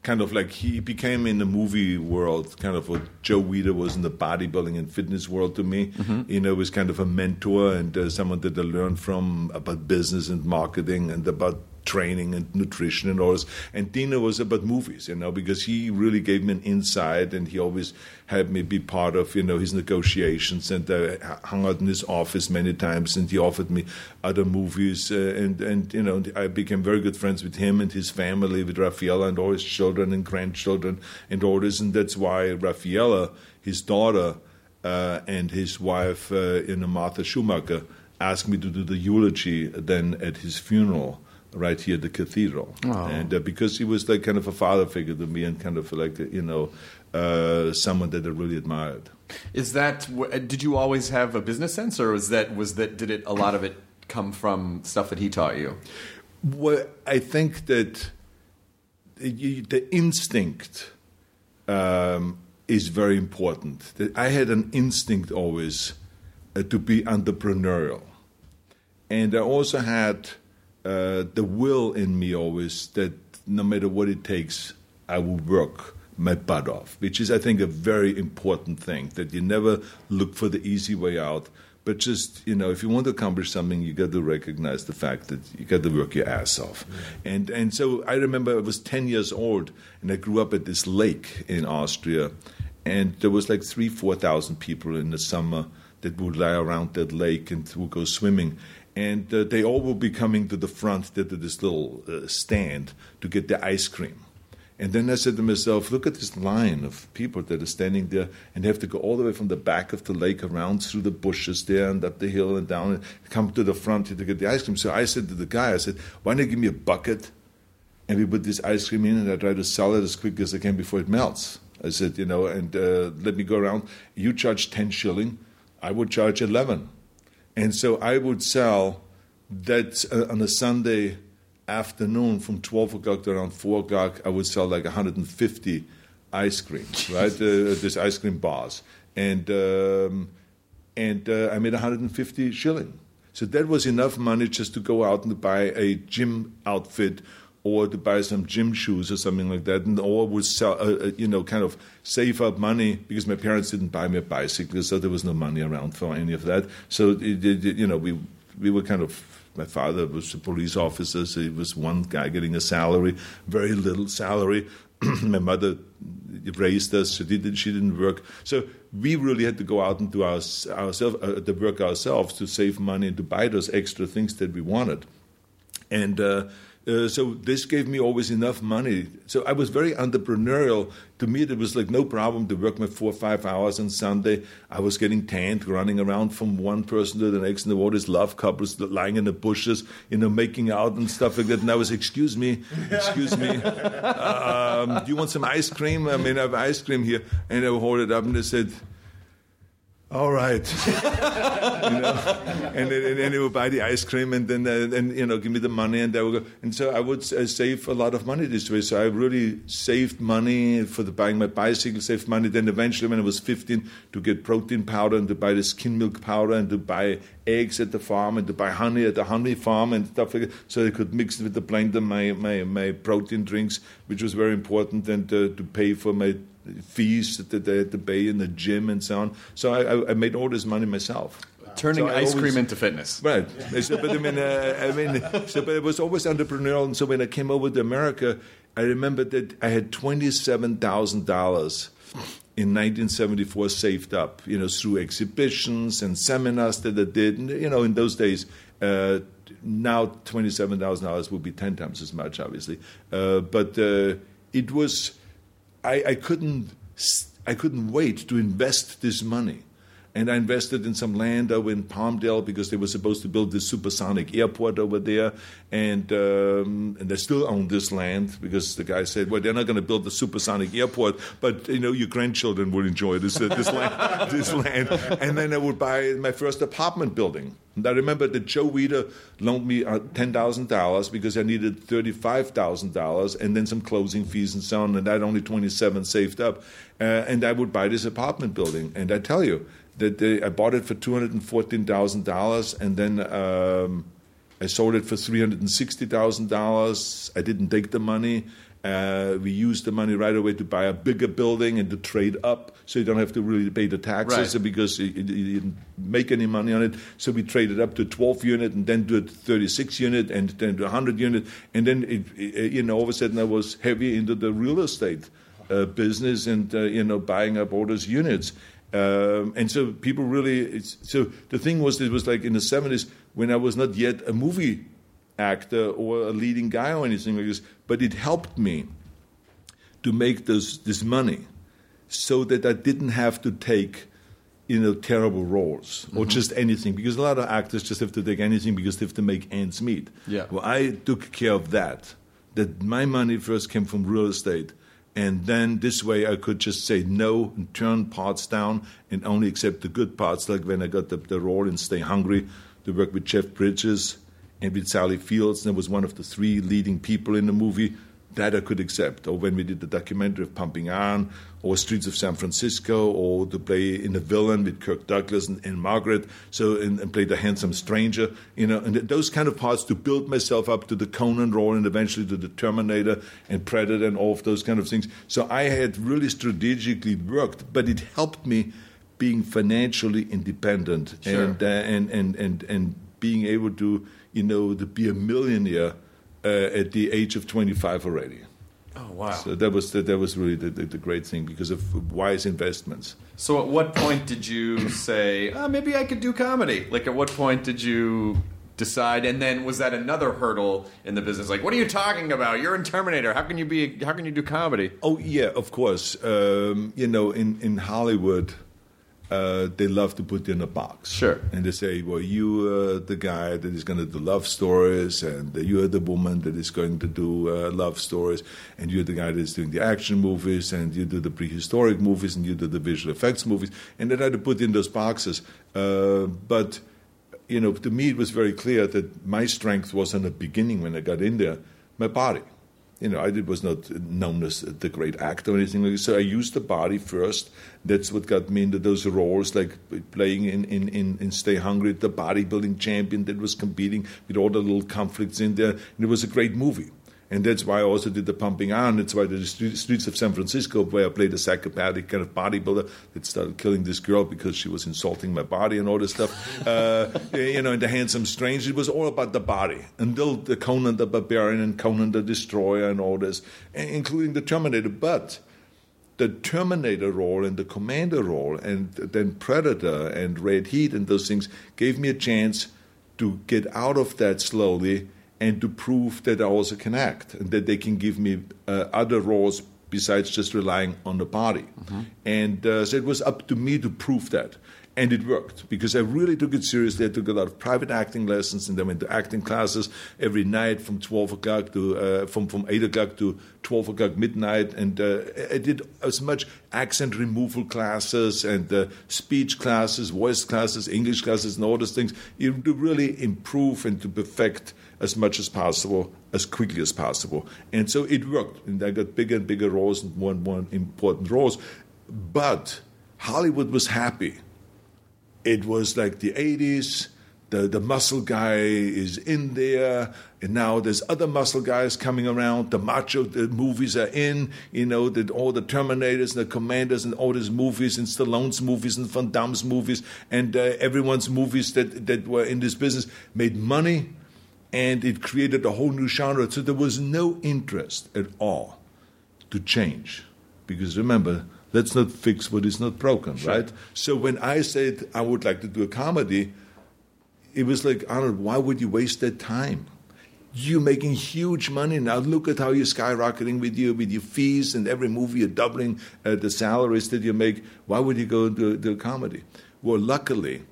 kind of like he became in the movie world, kind of what Joe Weider was in the bodybuilding and fitness world to me. Mm-hmm. You know, was kind of a mentor and someone that I learned from about business and marketing and about training and nutrition and all this. And Dino was about movies, you know, because he really gave me an insight, and he always had me be part of, you know, his negotiations. And I hung out in his office many times, and he offered me other movies. And you know, I became very good friends with him and his family, with Rafaela and all his children and grandchildren and all this. And that's why Rafaela, his daughter, and his wife, Martha Schumacher, asked me to do the eulogy then at his funeral, right here at the cathedral. Oh. And because he was like kind of a father figure to me, and kind of like, you know, someone that I really admired. Is that, did you always have a business sense, or was that did it, a lot of it come from stuff that he taught you? Well, I think that the instinct is very important. I had an instinct always to be entrepreneurial. And I also had the will in me always that no matter what it takes, I will work my butt off, which is, I think, a very important thing, that you never look for the easy way out. But just, you know, if you want to accomplish something, you got to recognize the fact that you got to work your ass off. Yeah. And so I remember I was 10 years old, and I grew up at this lake in Austria, and there was like 3,000-4,000 people in the summer that would lie around that lake and would go swimming. And they all will be coming to the front, to this little stand, to get the ice cream. And then I said to myself, look at this line of people that are standing there, and they have to go all the way from the back of the lake around through the bushes there and up the hill and down and come to the front to get the ice cream. So I said to the guy, I said, why don't you give me a bucket? And we put this ice cream in, and I try to sell it as quick as I can before it melts. I said, you know, and let me go around. You charge 10 shilling. I would charge 11. And so I would sell that on a Sunday afternoon from 12 o'clock to around 4 o'clock, I would sell like 150 ice creams, right? These ice cream bars. And I made 150 shilling. So that was enough money just to go out and buy a gym outfit or to buy some gym shoes or something like that. And or would sell, kind of save up money because my parents didn't buy me a bicycle, so there was no money around for any of that. So, we were kind of... My father was a police officer, so he was one guy getting a salary, very little salary. My mother raised us, so she didn't work. So we really had to go out and do the work ourselves to save money and to buy those extra things that we wanted. And so this gave me always enough money. So I was very entrepreneurial. To me, it was like no problem to work my 4 or 5 hours on Sunday. I was getting tanned, running around from one person to the next, and there were all these love couples lying in the bushes, making out and stuff like that. And I was, excuse me, do you want some ice cream? I mean, I have ice cream here. And I would hold it up, and they said, all right, and they would buy the ice cream and then give me the money, and they would go. And so I would save a lot of money this way. So I really saved money for buying my bicycle, saved money. Then eventually, when I was 15, to get protein powder and to buy the skim milk powder and to buy eggs at the farm and to buy honey at the honey farm and stuff like that, so I could mix with the blender my protein drinks, which was very important, and to pay for my fees that they had to pay in the gym and so on. So I made all this money myself. Turning ice cream into fitness. Right. So, but I was always entrepreneurial. And so when I came over to America, I remember that I had $27,000 in 1974 saved up, through exhibitions and seminars that I did. And, in those days, now $27,000 would be 10 times as much, obviously. But it was... I couldn't wait to invest this money. And I invested in some land over in Palmdale because they were supposed to build this supersonic airport over there. And they still own this land because the guy said, well, they're not going to build the supersonic airport, but, your grandchildren will enjoy this land. This land. And then I would buy my first apartment building. And I remember that Joe Weider loaned me $10,000 because I needed $35,000 and then some closing fees and so on, and I had only $27,000 saved up. And I would buy this apartment building. And I tell you that I bought it for $214,000, and then I sold it for $360,000. I didn't take the money. We used the money right away to buy a bigger building and to trade up, so you don't have to really pay the taxes, right, because you didn't make any money on it. So we traded up to 12 unit and then to a 36 unit and then to 100 unit. And then, all of a sudden, I was heavy into the real estate business and, buying up all those units. And so people really... So the thing was, it was like in the 70s when I was not yet a movie actor or a leading guy or anything like this, but it helped me to make this money so that I didn't have to take terrible roles or just anything, because a lot of actors just have to take anything because they have to make ends meet. Yeah. Well, I took care of that my money first came from real estate, and then this way I could just say no and turn parts down and only accept the good parts, like when I got the role in Stay Hungry to work with Jeff Bridges and with Sally Fields, and I was one of the three leading people in the movie that I could accept. Or when we did the documentary of Pumping Iron, or Streets of San Francisco, or to play in The Villain with Kirk Douglas and Margaret, and play the handsome stranger, and those kind of parts to build myself up to the Conan role and eventually to the Terminator and Predator and all of those kind of things. So I had really strategically worked, but it helped me being financially independent. Sure. and being able to... to be a millionaire at the age of 25 already. Oh, wow. So that was really the great thing because of wise investments. So at what point did you say, maybe I could do comedy? Like, at what point did you decide? And then was that another hurdle in the business? Like, what are you talking about? You're in Terminator. How can you do comedy? Oh, yeah, of course. In Hollywood... they love to put you in a box. Sure. And they say, well, you are the guy that is going to do love stories, and you are the woman that is going to do love stories, and you're the guy that is doing the action movies, and you do the prehistoric movies, and you do the visual effects movies, and they try to put you in those boxes. But you know, to me it was very clear that my strength was in the beginning when I got in there, my body. You know, I was not known as the great actor or anything like that. So I used the body first. That's what got me into those roles, like playing in Stay Hungry, the bodybuilding champion that was competing with all the little conflicts in there. And it was a great movie. And that's why I also did the Pumping Iron. That's why the streets of San Francisco, where I played a psychopathic kind of bodybuilder that started killing this girl because she was insulting my body and all this stuff. You know, in The Handsome Strange, it was all about the body. Until the Conan the Barbarian and Conan the Destroyer and all this, including the Terminator. But the Terminator role and the Commando role and then Predator and Red Heat and those things gave me a chance to get out of that slowly and to prove that I also can act and that they can give me other roles besides just relying on the body. Mm-hmm. And so it was up to me to prove that. And it worked because I really took it seriously. I took a lot of private acting lessons and I went to acting classes every night from 12 o'clock to from 8 o'clock to 12 o'clock midnight. And I did as much accent removal classes and speech classes, voice classes, English classes and all those things to really improve and to perfect as much as possible, as quickly as possible. And so it worked. And I got bigger and bigger roles and more and more important roles. But Hollywood was happy. It was like the 80s, the muscle guy is in there, and now there's other muscle guys coming around, the macho the movies are in, you know, that all the Terminators and the Commandos and all these movies and Stallone's movies and Van Damme's movies and everyone's movies that were in this business made money, and it created a whole new genre. So there was no interest at all to change, because remember, let's not fix what is not broken, sure. Right? So when I said I would like to do a comedy, it was like, Arnold, why would you waste that time? You're making huge money now. Look at how you're skyrocketing with your fees, and every movie you're doubling the salaries that you make. Why would you go and do comedy? Well, luckily,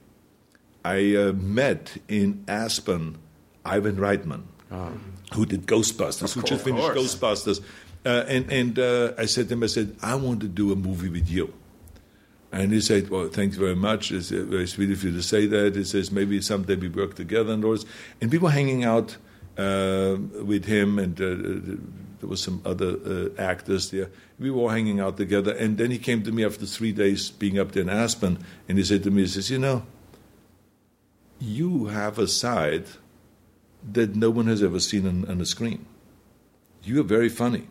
I met in Aspen Ivan Reitman, who did Ghostbusters, who just finished Ghostbusters. And I said to him, I want to do a movie with you. And he said, well, thanks very much. It's very sweet of you to say that. He says, maybe someday we work together. And we were hanging out with him, and there was some other actors there. We were all hanging out together. And then he came to me after 3 days being up there in Aspen, and he said to me, you know, you have a side that no one has ever seen on the screen. You are very funny.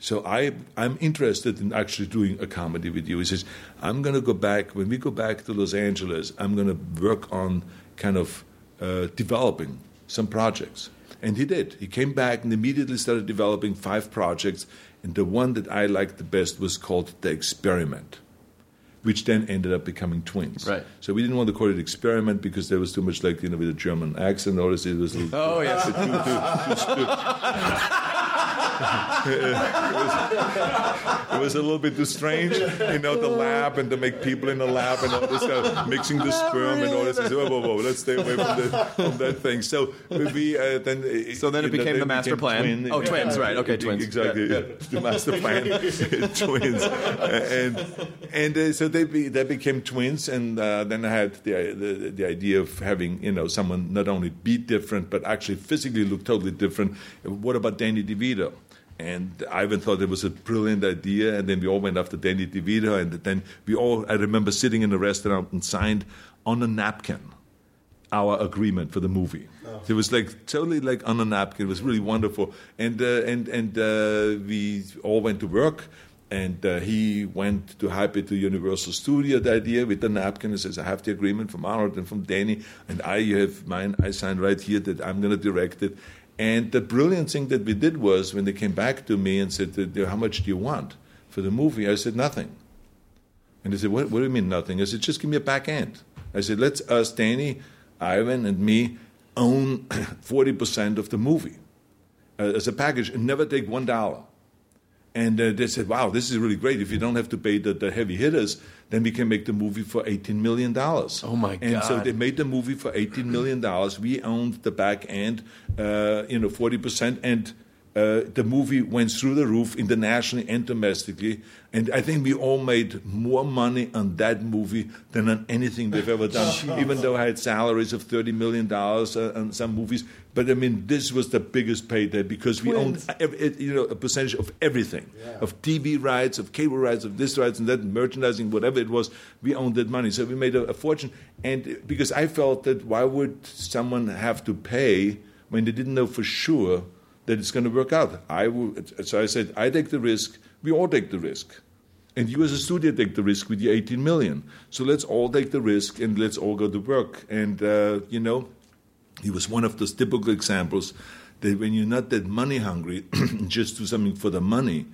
So I'm interested in actually doing a comedy with you. He says, I'm going to go back. When we go back to Los Angeles, I'm going to work on kind of developing some projects. And he did. He came back and immediately started developing 5 projects. And the one that I liked the best was called The Experiment, which then ended up becoming Twins. Right. So we didn't want to call it Experiment because there was too much, like, you know, with a German accent. Or it was a little, too it was a little bit too strange, you know, the lab and to make people in the lab and all this stuff, mixing the sperm and all this. Whoa, let's stay away from that thing. So we then it became the master plan. Twins, right? Okay, Twins. Exactly, yeah. The master plan, Twins, and so they became Twins, and then I had the idea of having, you know, someone not only be different but actually physically look totally different. What about Danny DeVito? And Ivan thought it was a brilliant idea, and then we all went after Danny DeVito, and then I remember sitting in a restaurant and signed on a napkin our agreement for the movie. Oh. It was like totally like on a napkin. It was really wonderful. And we all went to work, and he went to hype it to Universal Studio, the idea with the napkin. He says, I have the agreement from Arnold and from Danny, and you have mine. I signed right here that I'm going to direct it. And the brilliant thing that we did was when they came back to me and said, how much do you want for the movie? I said, nothing. And they said, what do you mean nothing? I said, just give me a back end. I said, let's us, Danny, Ivan, and me own 40% of the movie as a package and never take $1. And they said, wow, this is really great. If you don't have to pay the heavy hitters, then we can make the movie for $18 million. Oh, my God. And so they made the movie for $18 million. We owned the back end, 40%. And the movie went through the roof internationally and domestically, and I think we all made more money on that movie than on anything they've ever done, even though I had salaries of $30 million on some movies. But, I mean, this was the biggest payday because Twins. We owned a percentage of everything, of TV rights, of cable rights, of this rights and that, merchandising, whatever it was, we owned that money. So we made a fortune, and because I felt that why would someone have to pay when they didn't know for sure that it's going to work out. So I said, I take the risk. We all take the risk. And you as a studio take the risk with your $18 million. So let's all take the risk and let's all go to work. And, it was one of those typical examples that when you're not that money hungry, just do something for the money,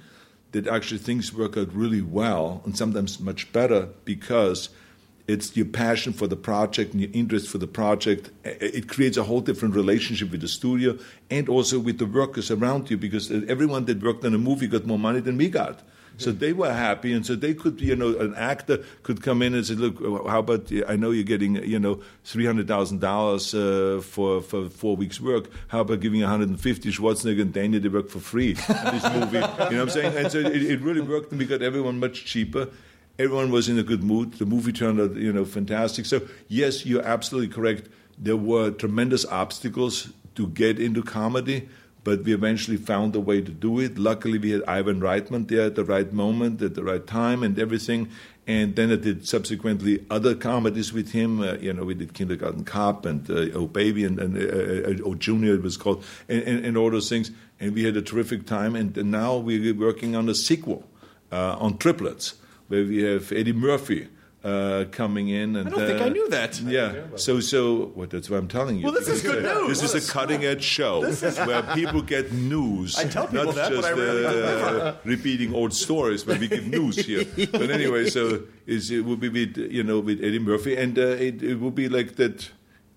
that actually things work out really well and sometimes much better because it's your passion for the project and your interest for the project. It creates a whole different relationship with the studio and also with the workers around you, because everyone that worked on a movie got more money than we got. So they were happy, and so they could, an actor could come in and say, look, how about, I know you're getting, $300,000 for 4 weeks' work. How about giving $150? Schwarzenegger and Daniel, they work for free in this movie. You know what I'm saying? And so it really worked, and we got everyone much cheaper. Everyone was in a good mood. The movie turned out, fantastic. So, yes, you're absolutely correct. There were tremendous obstacles to get into comedy, but we eventually found a way to do it. Luckily, we had Ivan Reitman there at the right moment, at the right time, and everything. And then I did subsequently other comedies with him. We did Kindergarten Cop and Oh Baby and Oh Junior, it was called, and all those things. And we had a terrific time. And now we're working on a sequel on triplets, where we have Eddie Murphy coming in. And, I don't think I knew that. Yeah. So, that's what I'm telling you. Well, this is good news. This is a cutting-edge show where people get news. I tell people that, but I really deliver. Repeating old stories, but we give news here. But anyway, so it will be with Eddie Murphy, and it will be like that.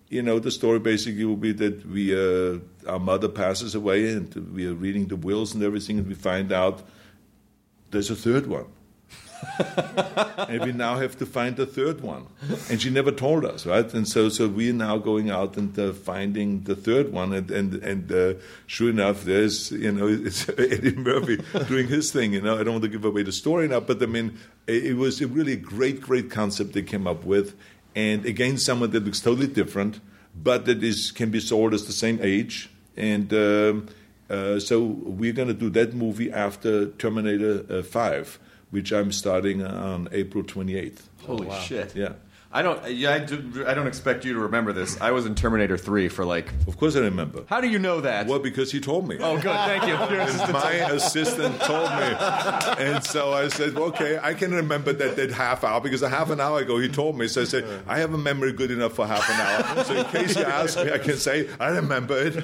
The story basically will be that we our mother passes away, and we are reading the wills and everything, and we find out there's a third one. And we now have to find the third one, and she never told us, right? And so we're now going out and finding the third one, and sure enough, there's it's Eddie Murphy doing his thing. I don't want to give away the story now, but I mean, it was a really great concept they came up with, and again, someone that looks totally different, but that can be sold as the same age, and so we're going to do that movie after Terminator 5. Which I'm starting on April 28th. Holy shit! Yeah, I don't expect you to remember this. I was in Terminator 3 for like. Of course, I remember. How do you know that? Well, because he told me. Oh, good. Thank you. My assistant told me, and so I said, "Okay, I can remember that half hour because a half an hour ago he told me." So I said, "I have a memory good enough for half an hour." So in case you ask me, I can say I remember it.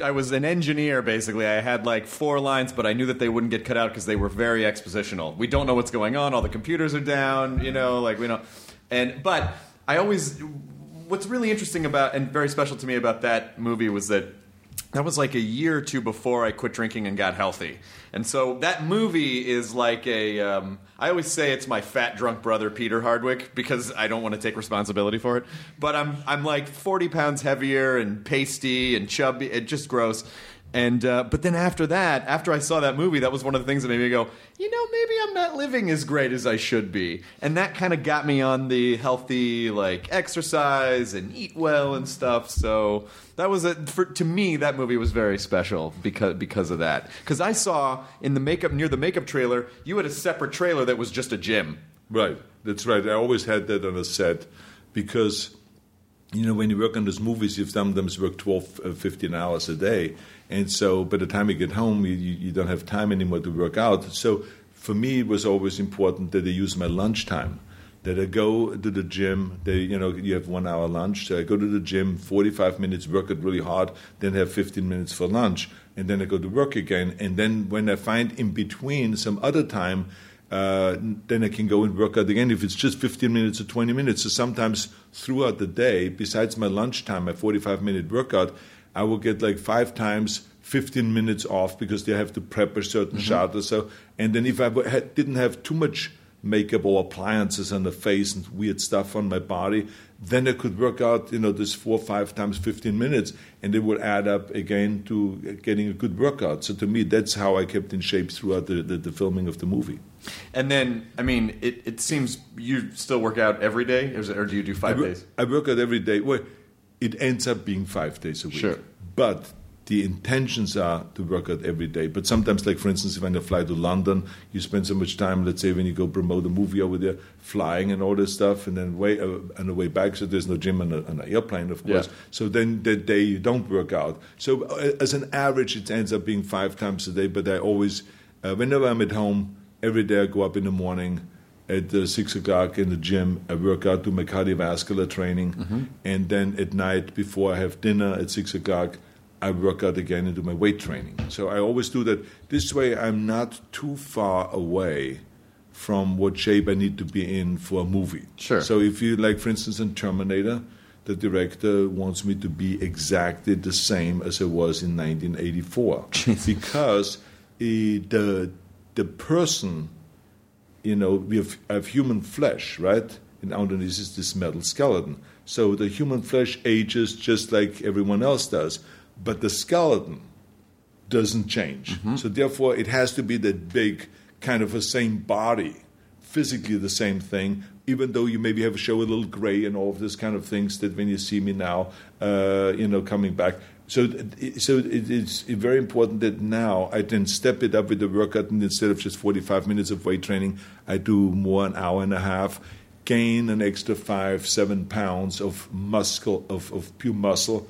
I was an engineer basically. I had like 4 lines, but I knew that they wouldn't get cut out because they were very expositional. We don't know what's going on. All the computers are down. But I always. What's really interesting about and very special to me about that movie was that was like a year or two before I quit drinking and got healthy, and so that movie is like a. I always say it's my fat drunk brother Peter Hardwick because I don't want to take responsibility for it, but I'm like 40 pounds heavier and pasty and chubby and just gross. And but then after that, after I saw that movie, that was one of the things that made me go, maybe I'm not living as great as I should be. And that kind of got me on the healthy, like, exercise and eat well and stuff. So that was to me, that movie was very special because of that. Because I saw near the makeup trailer, you had a separate trailer that was just a gym. Right. That's right. I always had that on a set because. When you work on these movies, you sometimes work 12, 15 hours a day. And so by the time you get home, you don't have time anymore to work out. So for me, it was always important that I use my lunchtime, that I go to the gym. You have 1 hour lunch. So I go to the gym, 45 minutes, work out really hard, then have 15 minutes for lunch. And then I go to work again. And then when I find in between some other time, then I can go and work out again if it's just 15 minutes or 20 minutes. So sometimes throughout the day, besides my lunchtime, my 45-minute workout, I will get like 5 times 15 minutes off because they have to prep a certain shot or so. And then if I didn't have too much makeup or appliances on the face and weird stuff on my body, then I could work out, you know, this 4 or 5 times 15 minutes, and it would add up again to getting a good workout. So to me, that's how I kept in shape throughout the filming of the movie. And then, I mean, it seems you still work out every day, or do you do 5 days? I work out every day. Well, it ends up being 5 days a week. Sure. But the intentions are to work out every day. But sometimes, like, for instance, if I fly to London, you spend so much time, let's say, when you go promote a movie over there, flying and all this stuff, and then on the way back, so there's no gym on an airplane, of course. Yeah. So then that day you don't work out. So as an average, it ends up being 5 times a day, but I always, whenever I'm at home, every day I go up in the morning at 6 o'clock in the gym. I work out, do my cardiovascular training, and then at night before I have dinner at 6 o'clock, I work out again and do my weight training. So I always do that. This way I'm not too far away from what shape I need to be in for a movie. Sure. So if you, like, for instance, in Terminator, the director wants me to be exactly the same as I was in 1984. Because the person, you know, I have human flesh, right? And underneath is this metal skeleton. So the human flesh ages just like everyone else does. But the skeleton doesn't change. So therefore, it has to be that big, kind of the same body, physically the same thing, even though you maybe have a show a little gray and all of this kind of things that when you see me now, you know, coming back. So it's very important that now I then step it up with the workout, and instead of just 45 minutes of weight training, I do more an hour and a half, gain an extra 5-7 pounds of muscle, of pure muscle,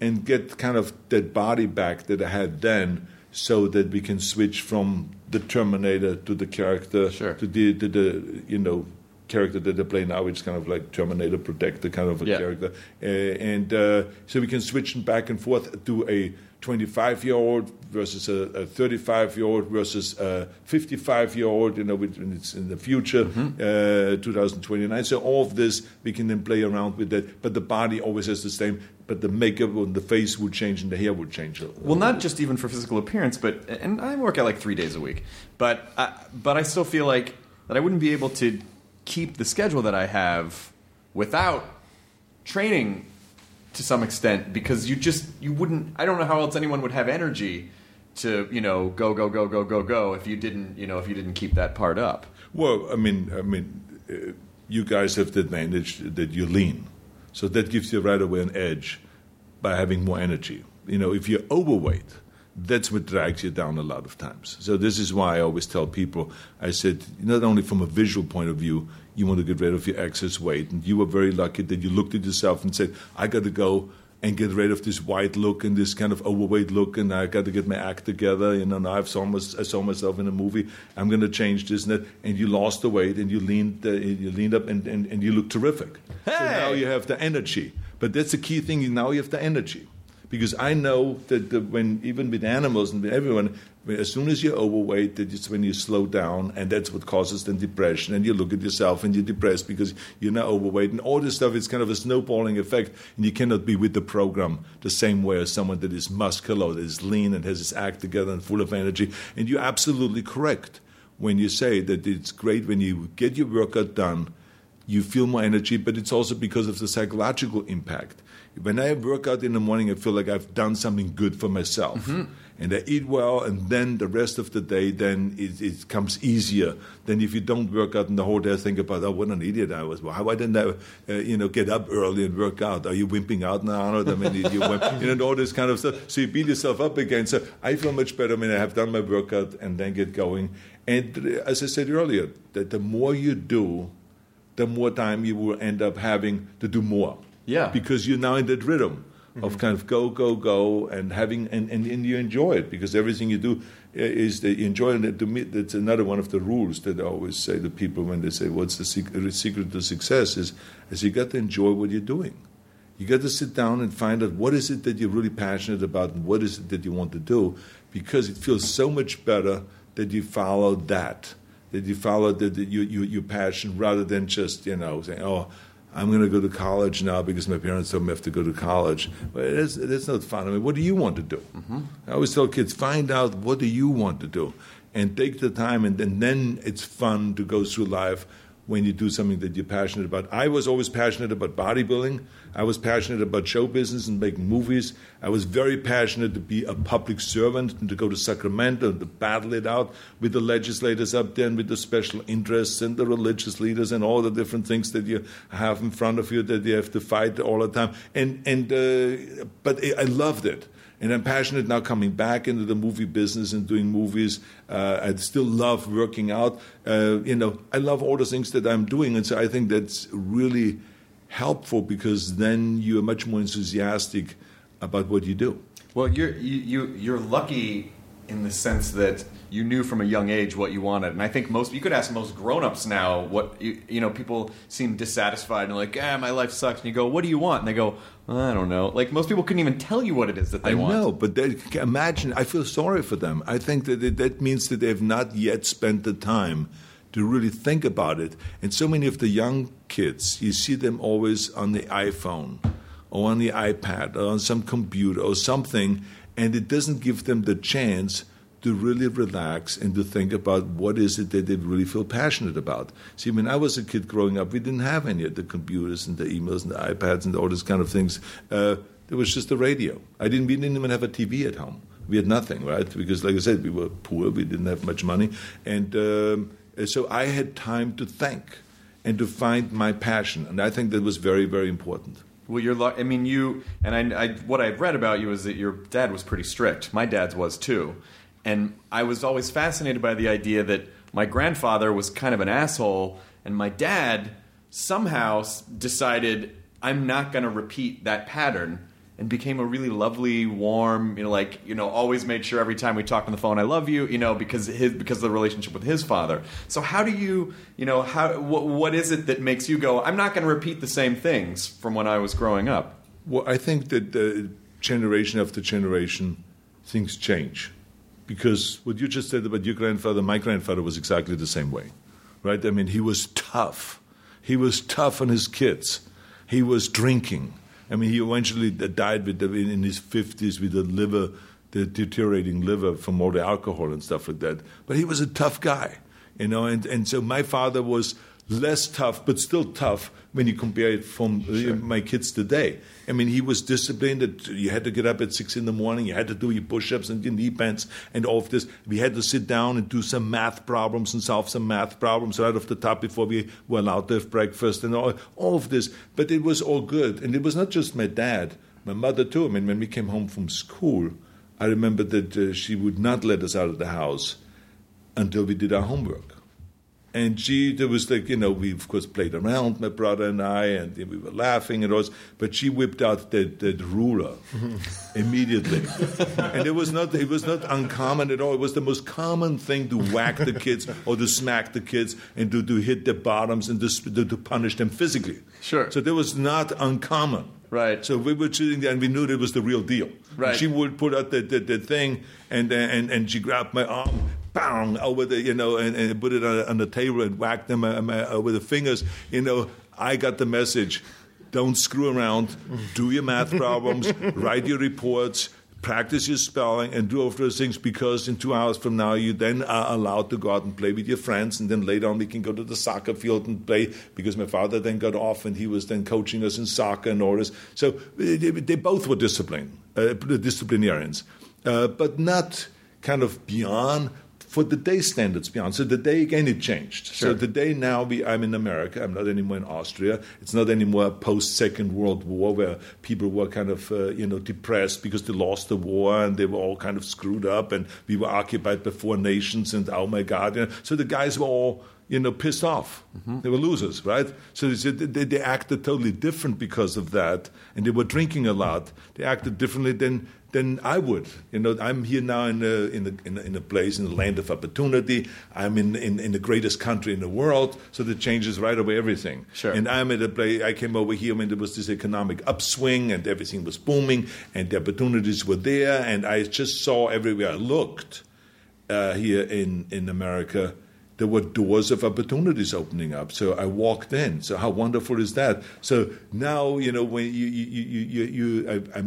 and get kind of that body back that I had then, so that we can switch from the Terminator to the character, to the you know, character that they play now, which is kind of like Terminator Protector kind of a character. And so we can switch back and forth to a 25-year-old versus a 35-year-old versus a 55-year-old, you know, when it's in the future, 2029. So all of this, we can then play around with that. But the body always has the same, but the makeup on the face would change and the hair would change. Well, not just even for physical appearance, but, and I work out like 3 days a week, but I still feel like that I wouldn't be able to keep the schedule that I have without training to some extent, because you wouldn't, I don't know how else anyone would have energy to, you know, go if you didn't, you know, keep that part up. Well, I mean, you guys have the advantage that you're lean. So that gives you right away an edge by having more energy. You know, if you're overweight, that's what drags you down a lot of times. So this is why I always tell people, I said, not only from a visual point of view, you want to get rid of your excess weight. And you were very lucky that you looked at yourself and said, I got to go and get rid of this white look and this kind of overweight look, and I got to get my act together. You know, now I saw myself in a movie. I'm going to change this and that. And you lost the weight, and you leaned up, and you look terrific. Hey! So now you have the energy. But that's the key thing. Now you have the energy. Because I know that when even with animals and with everyone, as soon as you're overweight, that it's when you slow down, and that's what causes then depression. And you look at yourself and you're depressed because you're now overweight. And all this stuff is kind of a snowballing effect, and you cannot be with the program the same way as someone that is muscular, that is lean, and has his act together and full of energy. And you're absolutely correct when you say that it's great when you get your workout done, you feel more energy, but it's also because of the psychological impact. When I work out in the morning, I feel like I've done something good for myself. And I eat well, and then the rest of the day, then it comes easier than if you don't work out, and the whole day I think about, oh, what an idiot I was. Why didn't I get up early and work out? Are you wimping out now, Arnold? I mean, and all this kind of stuff. So you beat yourself up again. So I feel much better when I have done my workout and then get going. And as I said earlier, that the more you do, the more time you will end up having to do more. Yeah, because you're now in that rhythm of kind of go, and having and you enjoy it, because everything you do is that you enjoy it. To me, that's another one of the rules that I always say to people when they say, "What's the secret to success?" Is you got to enjoy what you're doing. You got to sit down and find out what is it that you're really passionate about and what is it that you want to do, because it feels so much better that you follow your passion, rather than just saying, "Oh, I'm going to go to college now because my parents told me I have to go to college." But that's not fun. I mean, what do you want to do? I always tell kids, find out what do you want to do. and take the time, and then it's fun to go through life when you do something that you're passionate about. I was always passionate about bodybuilding. I was passionate about show business and making movies. I was very passionate to be a public servant and to go to Sacramento and to battle it out with the legislators up there and with the special interests and the religious leaders and all the different things that you have in front of you that you have to fight all the time. But I loved it. And I'm passionate now coming back into the movie business and doing movies. I still love working out. I love all the things that I'm doing. And so I think that's really helpful because then you're much more enthusiastic about what you do. Well, you're lucky in the sense that you knew from a young age what you wanted. And I think you could ask most grown-ups now what, people seem dissatisfied and like, my life sucks. And you go, what do you want? And they go, I don't know. Like, most people couldn't even tell you what it is that they want. I know, but imagine, I feel sorry for them. I think that that means that they have not yet spent the time to really think about it. And so many of the young kids, you see them always on the iPhone or on the iPad or on some computer or something, and it doesn't give them the chance to really relax and to think about what is it that they really feel passionate about. See, when I was a kid growing up, we didn't have any of the computers and the emails and the iPads and all those kind of things. There was just the radio. We didn't even have a TV at home. We had nothing, right? Because, like I said, we were poor. We didn't have much money. And so I had time to think and to find my passion. And I think that was very, very important. Well, what I've read about you is that your dad was pretty strict. My dad's was, too. And I was always fascinated by the idea that my grandfather was kind of an asshole, and my dad somehow decided I'm not going to repeat that pattern, and became a really lovely, warm, always made sure every time we talked on the phone, I love you, because of the relationship with his father. So how do you, what is it that makes you go, I'm not going to repeat the same things from when I was growing up? Well, I think that generation after generation, things change. Because what you just said about your grandfather, my grandfather was exactly the same way, right? I mean, he was tough. He was tough on his kids. He was drinking. I mean, he eventually died in his 50s with the deteriorating liver from all the alcohol and stuff like that. But he was a tough guy, and so my father was less tough, but still tough when you compare it from my kids today. I mean, he was disciplined. That you had to get up at 6 in the morning. You had to do your push-ups and your knee bends and all of this. We had to sit down and do some math problems and solve some math problems right off the top before we were allowed to have breakfast and all of this. But it was all good. And it was not just my dad, my mother too. I mean, when we came home from school, I remember that she would not let us out of the house until we did our homework. And there was we of course played around, my brother and I, and we were laughing and all. But she whipped out that ruler immediately, and it was not uncommon at all. It was the most common thing to whack the kids or to smack the kids and to hit their bottoms and to punish them physically. Sure. So that was not uncommon. Right. So we were sitting there, and we knew that it was the real deal. Right. And she would put out the thing, and she grabbed my arm. Bang, over the, and put it on the table and whacked them over the fingers. I got the message. Don't screw around. Do your math problems. Write your reports. Practice your spelling and do all those things, because in 2 hours from now you then are allowed to go out and play with your friends, and then later on we can go to the soccer field and play, because my father then got off and he was then coaching us in soccer and all this. So they both were disciplinarians, but not kind of beyond... for today's standards beyond. So today, again, it changed. Sure. So today now I'm in America. I'm not anymore in Austria. It's not anymore post-Second World War, where people were kind of, depressed because they lost the war and they were all kind of screwed up, and we were occupied by four nations and oh my God. So the guys were all, pissed off. Mm-hmm. They were losers, right? So they acted totally different because of that, and they were drinking a lot. They acted differently than I would. I'm here now in a place, in the land of opportunity. I'm in the greatest country in the world, so that changes right away everything. Sure. And I'm at a place, I came over here when there was this economic upswing, and everything was booming, and the opportunities were there, and I just saw everywhere I looked here in America there were doors of opportunities opening up. So I walked in. So how wonderful is that? So now, you know, when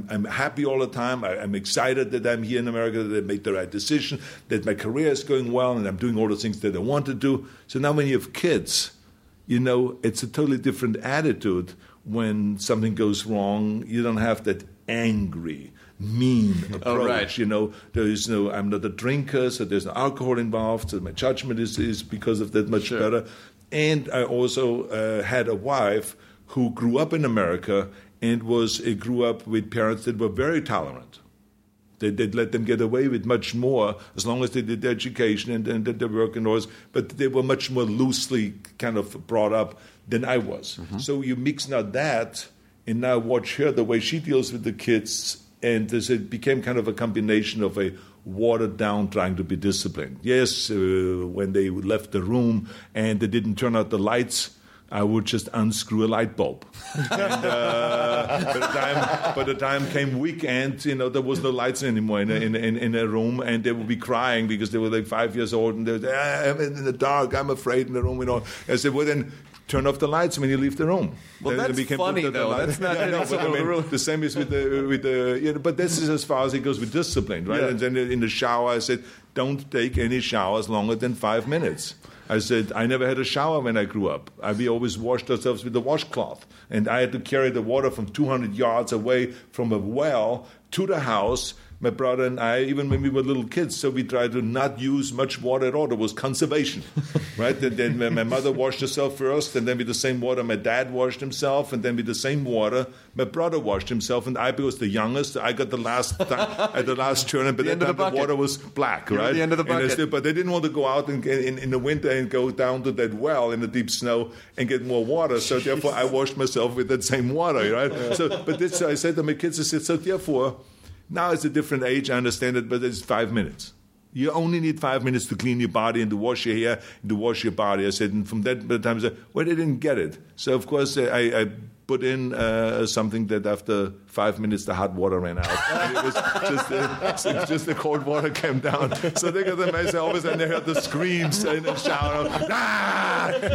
I'm happy all the time. I'm excited that I'm here in America, that I made the right decision, that my career is going well, and I'm doing all the things that I want to do. So now when you have kids, you know, it's a totally different attitude. When something goes wrong, you don't have that angry, mean approach. Oh, right. You know, there is no, I'm not a drinker, so there's no alcohol involved, so my judgment is because of that much better. And I also had a wife who grew up in America and grew up with parents that were very tolerant. They'd let them get away with much more as long as they did their education and did their work and all this, but they were much more loosely kind of brought up than I was. Mm-hmm. So you mix now that and now watch her, the way she deals with the kids, and it became kind of a combination of a watered down trying to be disciplined. Yes, when they left the room and they didn't turn out the lights, I would just unscrew a light bulb. And by the time came weekend, you know, there was no lights anymore in a room, and they would be crying because they were like 5 years old, and they would say, I'm in the dark, I'm afraid in the room, you know. I said, well, then turn off the lights when you leave the room. Well, that's funny, though. That's not the same as with the you know, but this is as far as it goes with discipline, right? Yeah. And then in the shower, I said, don't take any showers longer than 5 minutes. I said, I never had a shower when I grew up. We always washed ourselves with a washcloth. And I had to carry the water from 200 yards away from a well to the house, my brother and I, even when we were little kids. So we tried to not use much water at all. It was conservation, right? And then my mother washed herself first, and then with the same water, my dad washed himself, and then with the same water, my brother washed himself, and I was the youngest. I got the last at the last turn, but then the water was black, right? The end of the bucket. But they didn't want to go out and, in the winter and go down to that well in the deep snow and get more water. So therefore, I washed myself with that same water, right? Yeah. So I said to my kids, I said, so therefore, now it's a different age, I understand it, but it's 5 minutes. You only need 5 minutes to clean your body and to wash your hair and to wash your body. I said, and from that time, I said, well, they didn't get it. So, of course, I put in something that after 5 minutes the hot water ran out. And it was just the cold water came down. So they got the message. All of a sudden they heard the screams and the shout out,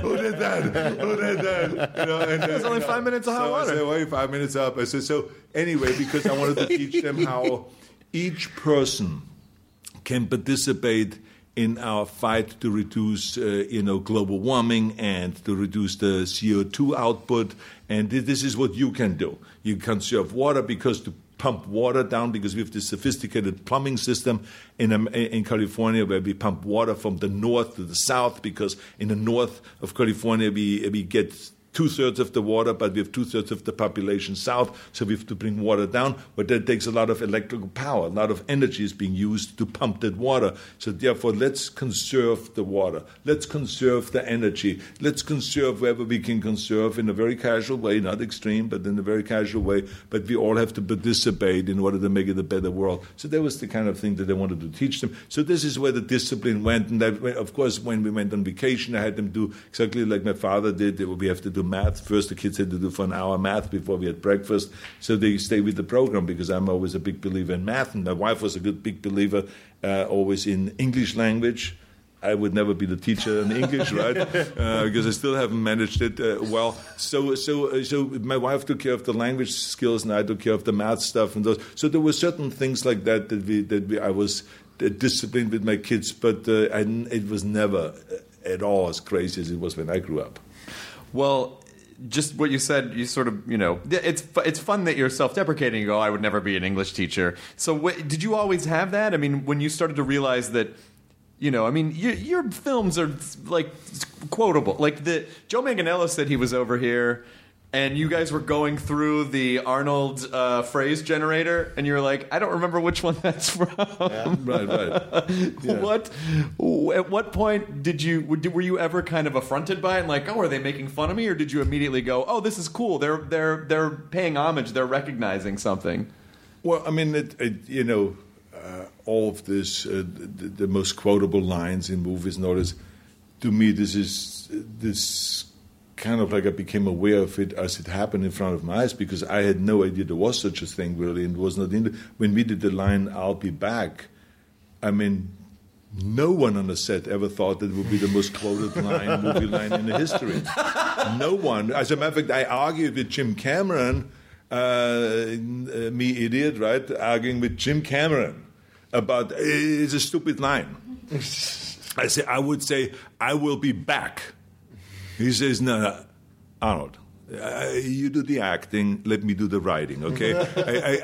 who did that? Who did that? You know, and it was only 5 minutes of hot water. So I said, well, 5 minutes up. I said, so anyway, because I wanted to teach them how each person can participate in our fight to reduce, global warming and to reduce the CO2 output. And this is what you can do. You conserve water because to pump water down, because we have this sophisticated plumbing system in California where we pump water from the north to the south, because in the north of California we get two-thirds of the water, but we have two-thirds of the population south, so we have to bring water down. But that takes a lot of electrical power. A lot of energy is being used to pump that water. So therefore, let's conserve the water. Let's conserve the energy. Let's conserve wherever we can conserve in a very casual way, not extreme, but in a very casual way. But we all have to participate in order to make it a better world. So that was the kind of thing that I wanted to teach them. So this is where the discipline went. And that, of course, when we went on vacation, I had them do exactly like my father did. We have to do math. First, the kids had to do for an hour math before we had breakfast, so they stay with the program, because I'm always a big believer in math, and my wife was a big believer always in English language. I would never be the teacher in English, right? Because I still haven't managed it well. So my wife took care of the language skills, and I took care of the math stuff and those. So there were certain things like that I was disciplined with my kids, but it was never at all as crazy as it was when I grew up. Well, just what you said, you sort of, you know, it's fun that you're self-deprecating. You go, I would never be an English teacher. So did you always have that? I mean, when you started to realize that, you know, I mean, your films are, like, quotable. Like, Joe Manganiello said he was over here, and you guys were going through the Arnold phrase generator, and you were like, I don't remember which one that's from. Yeah. Right. Yeah. At what point were you ever kind of affronted by it and like, oh, are they making fun of me? Or did you immediately go, oh, this is cool. They're paying homage. They're recognizing something. Well, I mean, all of this, the most quotable lines in movies and all this, to me, this is kind of like I became aware of it as it happened in front of my eyes, because I had no idea there was such a thing, really, and was not when we did the line, I'll be back, I mean, No one on the set ever thought that it would be the most quoted line, movie line in the history. No one. As a matter of fact, I argued with Jim Cameron, me idiot, right? Arguing with Jim Cameron about it's a stupid line. I say, I would say, I will be back. He says, no, Arnold. You do the acting, let me do the writing, okay?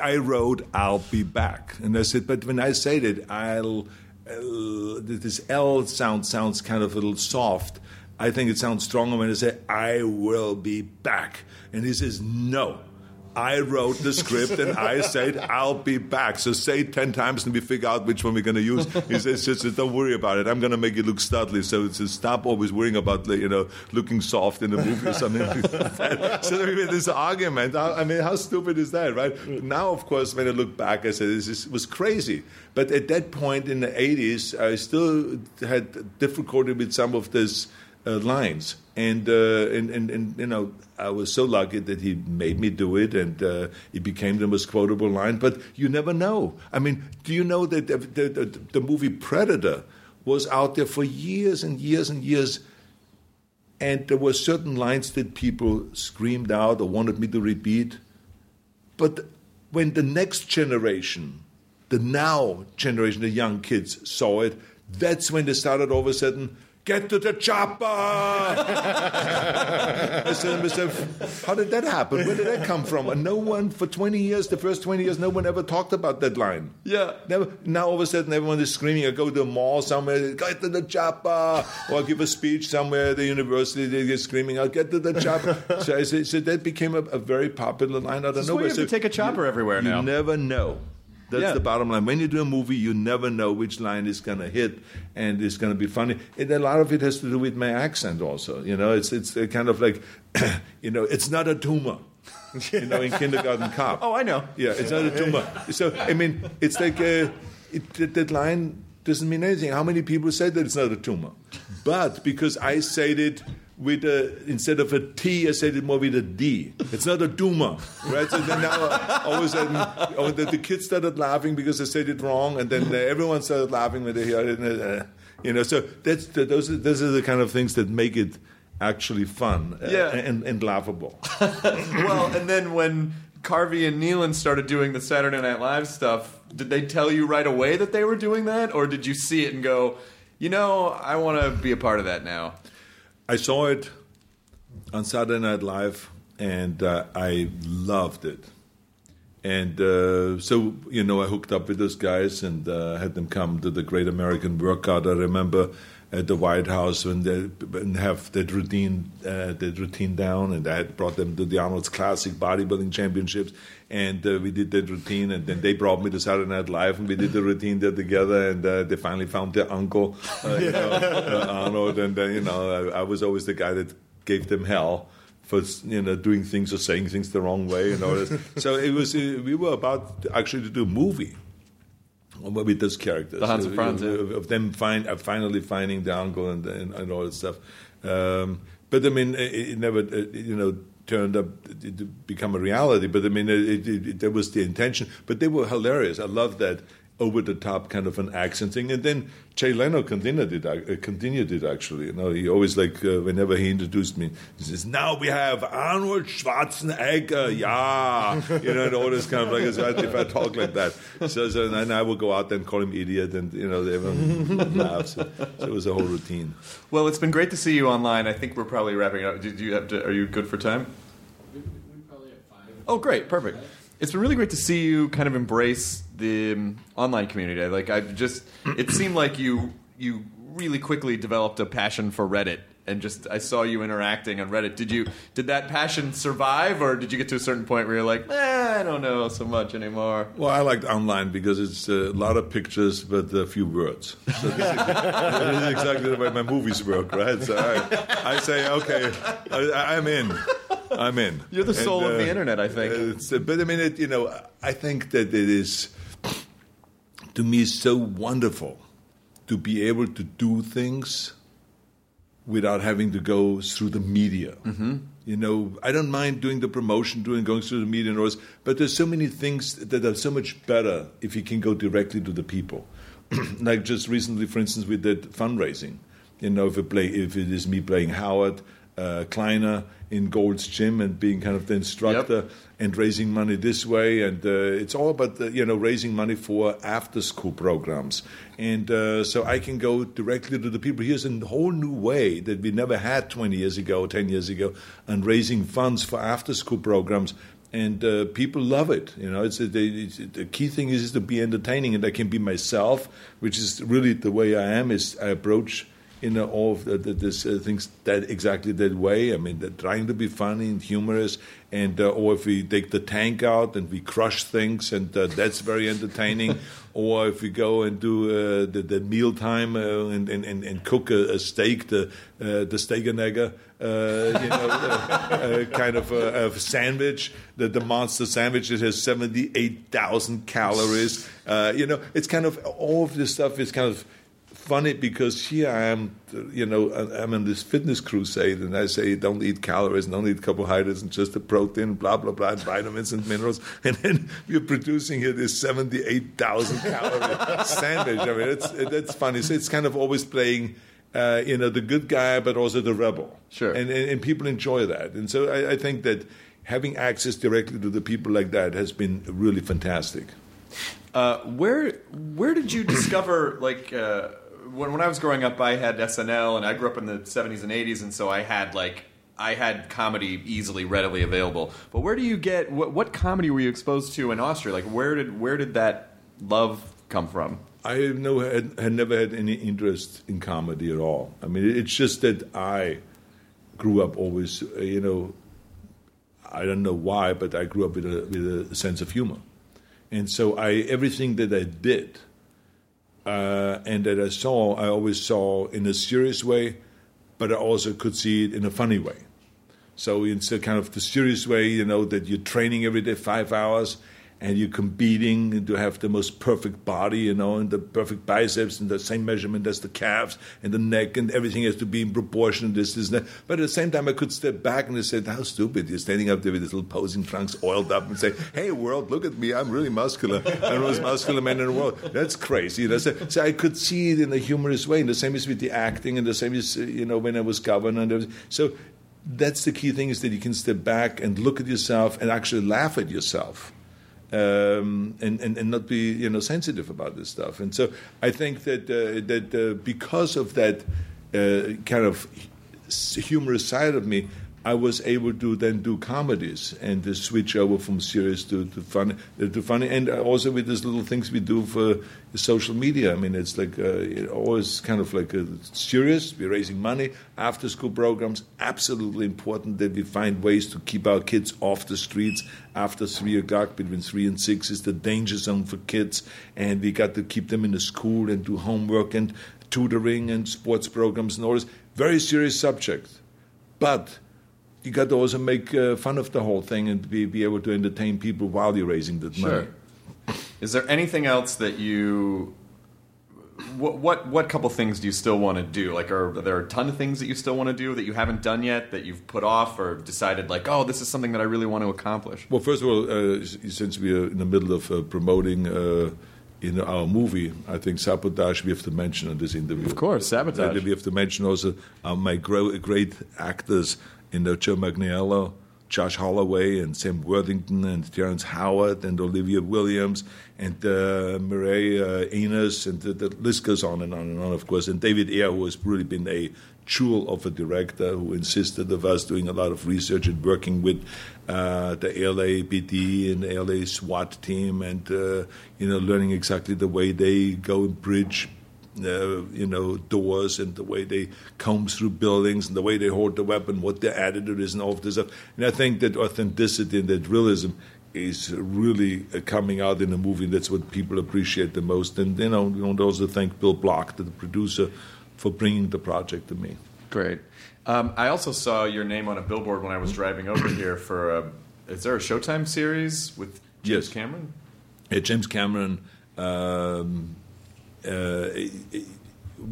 I wrote, I'll be back. And I said, but when I say that, this L sound sounds kind of a little soft. I think it sounds stronger when I say, I will be back. And he says, no. I wrote the script and I said, I'll be back. So say it 10 times and we figure out which one we're going to use. He says, don't worry about it. I'm going to make it look studly. So it says, stop always worrying about looking soft in a movie or something like that. So we made this argument. I mean, how stupid is that, right? Now, of course, when I look back, I said, this was crazy. But at that point in the 80s, I still had difficulty with some of these lines. And I was so lucky that he made me do it, and it became the most quotable line. But you never know. I mean, do you know that the movie Predator was out there for years and years and years, and there were certain lines that people screamed out or wanted me to repeat. But when the next generation, the now generation, the young kids saw it, that's when they started all of a sudden, get to the chopper! I said, how did that happen? Where did that come from? And no one, for 20 years, the first 20 years, no one ever talked about that line. Yeah. Never. Now, all of a sudden, everyone is screaming. I go to a mall somewhere, get to the chopper! Or I give a speech somewhere at the university, they get screaming, I'll get to the chopper. So I said, so that became a very popular line out of nowhere. So you take a chopper everywhere now. You never know. That's the bottom line. When you do a movie, you never know which line is going to hit and it's going to be funny. And a lot of it has to do with my accent also. You know, it's kind of like, it's not a tumor. In Kindergarten Cop. Oh, I know. Yeah, it's not a tumor. So, I mean, it's like that line doesn't mean anything. How many people say that it's not a tumor? But because I said it, instead of a T, I said it more with a D. It's not a doomer, right? So then now all of a sudden, the kids started laughing because I said it wrong, and then everyone started laughing when they heard it. So those are the kind of things that make it actually fun and laughable. Well, and then when Carvey and Nealon started doing the Saturday Night Live stuff, did they tell you right away that they were doing that, or did you see it and go, I want to be a part of that now? I saw it on Saturday Night Live, and I loved it. And I hooked up with those guys and had them come to the Great American Workout. I remember at the White House when they have that routine down, and I had brought them to the Arnold's Classic Bodybuilding Championships, and we did that routine, and then they brought me to Saturday Night Live, and we did the routine there together, and they finally found their uncle, Arnold, and I was always the guy that gave them hell for doing things or saying things the wrong way and all this. So it was we were about actually to do a movie with those characters, the Hans and Franz, of them finally finding the uncle and all that stuff. But I mean, it never, turned up to become a reality. But I mean, that was the intention. But they were hilarious. I love that over-the-top kind of an accent thing. And then Jay Leno continued it actually. He always, whenever he introduced me, he says, now we have Arnold Schwarzenegger, yeah. And all this kind of if I talk like that. So and I would go out there and call him idiot, and, everyone laughs. So it was a whole routine. Well, it's been great to see you online. I think we're probably wrapping it up. Are you good for time? We're probably at 5. Oh, great. Perfect. It's been really great to see you kind of embrace the online community. It seemed like you really quickly developed a passion for Reddit, and I saw you interacting on Reddit. Did that passion survive, or did you get to a certain point where you're like, I don't know so much anymore? Well, I liked online because it's a lot of pictures but a few words. So this is exactly the way my movies work, right? So I say, okay, I'm in. You're the soul of the internet, I think. But I mean, I think that it is, to me, so wonderful to be able to do things without having to go through the media. Mm-hmm. I don't mind doing the promotion, going through the media and all this, but there's so many things that are so much better if you can go directly to the people. Like just recently, for instance, we did fundraising. You know, if it is me playing Howard Kleiner in Gold's Gym and being kind of the instructor, yep, and raising money this way, and it's all about raising money for after-school programs, and so I can go directly to the people. Here's a whole new way that we never had 20 years ago, 10 years ago, and raising funds for after-school programs. And people love it, you know. The key thing is to be entertaining, and I can be myself, which is really the way I am. Is I approach, you know, all of these things that exactly that way. I mean, trying to be funny and humorous, and or if we take the tank out and we crush things, and that's very entertaining. Or if we go and do the mealtime and cook a steak, the Stegenegger, kind of a sandwich, the monster sandwich that has 78,000 calories. It's kind of all of this stuff is kind of funny because here I am, I'm on this fitness crusade, and I say don't eat calories and don't eat carbohydrates and just the protein, blah, blah, blah, and vitamins and minerals. And then you're producing here this 78,000 calorie sandwich. I mean, that's funny. So it's kind of always playing, the good guy, but also the rebel. Sure. And people enjoy that. And so I think that having access directly to the people like that has been really fantastic. Where did you discover, When I was growing up, I had SNL, and I grew up in the 70s and 80s, and so I had comedy easily, readily available. But where do you get what comedy were you exposed to in Austria? Like, where did that love come from? I had never had any interest in comedy at all. I mean, it's just that I grew up always, I don't know why, but I grew up with a sense of humor, and so everything that I did. And that I always saw in a serious way, but I also could see it in a funny way. So instead, kind of the serious way, that you're training every day 5 hours and you're competing to have the most perfect body, and the perfect biceps and the same measurement as the calves and the neck, and everything has to be in proportion, this, and that. But at the same time, I could step back and I said, how stupid, you're standing up there with these little posing trunks oiled up and say, hey, world, look at me, I'm really muscular. I'm the most muscular man in the world. That's crazy. So I could see it in a humorous way, and the same is with the acting, and the same is, when I was governor and everything. So that's the key thing, is that you can step back and look at yourself and actually laugh at yourself. And not be sensitive about this stuff, and so I think that because of that kind of humorous side of me, I was able to then do comedies and to switch over from serious to funny, and also with these little things we do for social media. I mean, it's like always kind of like serious. We're raising money, after-school programs. Absolutely important that we find ways to keep our kids off the streets after 3 o'clock. Between 3 and 6 is the danger zone for kids, and we got to keep them in the school and do homework and tutoring and sports programs and all this. Very serious subject, but you got to also make fun of the whole thing and be able to entertain people while you're raising that money. Sure. Is there anything else that you... What couple things do you still want to do? Like, are there a ton of things that you still want to do that you haven't done yet, that you've put off or decided, like, oh, this is something that I really want to accomplish? Well, first of all, since we are in the middle of promoting... in our movie, I think Sabotage, we have to mention in this interview. Of course, Sabotage. We have to mention also my great actors, Joe Manganiello, Josh Holloway, and Sam Worthington, and Terrence Howard, and Olivia Williams, and Mireille Enos, and the list goes on and on and on, of course. And David Ayer, who has really been a jewel of a director, who insisted of us doing a lot of research and working with the LAPD and LA SWAT team, and learning exactly the way they go and bridge doors, and the way they comb through buildings, and the way they hold the weapon, what their attitude is, and all of this stuff. And I think that authenticity and that realism is really coming out in the movie, and that's what people appreciate the most. And we want to also thank Bill Block, the producer, for bringing the project to me. Great. I also saw your name on a billboard when I was driving over here for is there a Showtime series with James Cameron? Yeah, James Cameron.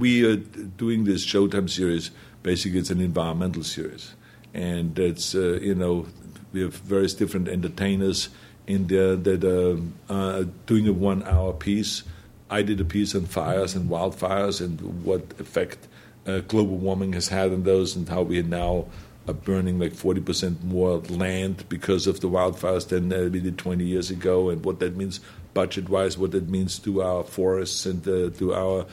We are doing this Showtime series. Basically, it's an environmental series. And it's, we have various different entertainers in there that are doing a 1-hour piece I did a piece on fires and wildfires and what effect global warming has had on those, and how we are now burning like 40% more land because of the wildfires than we did 20 years ago, and what that means budget-wise, what that means to our forests and to our,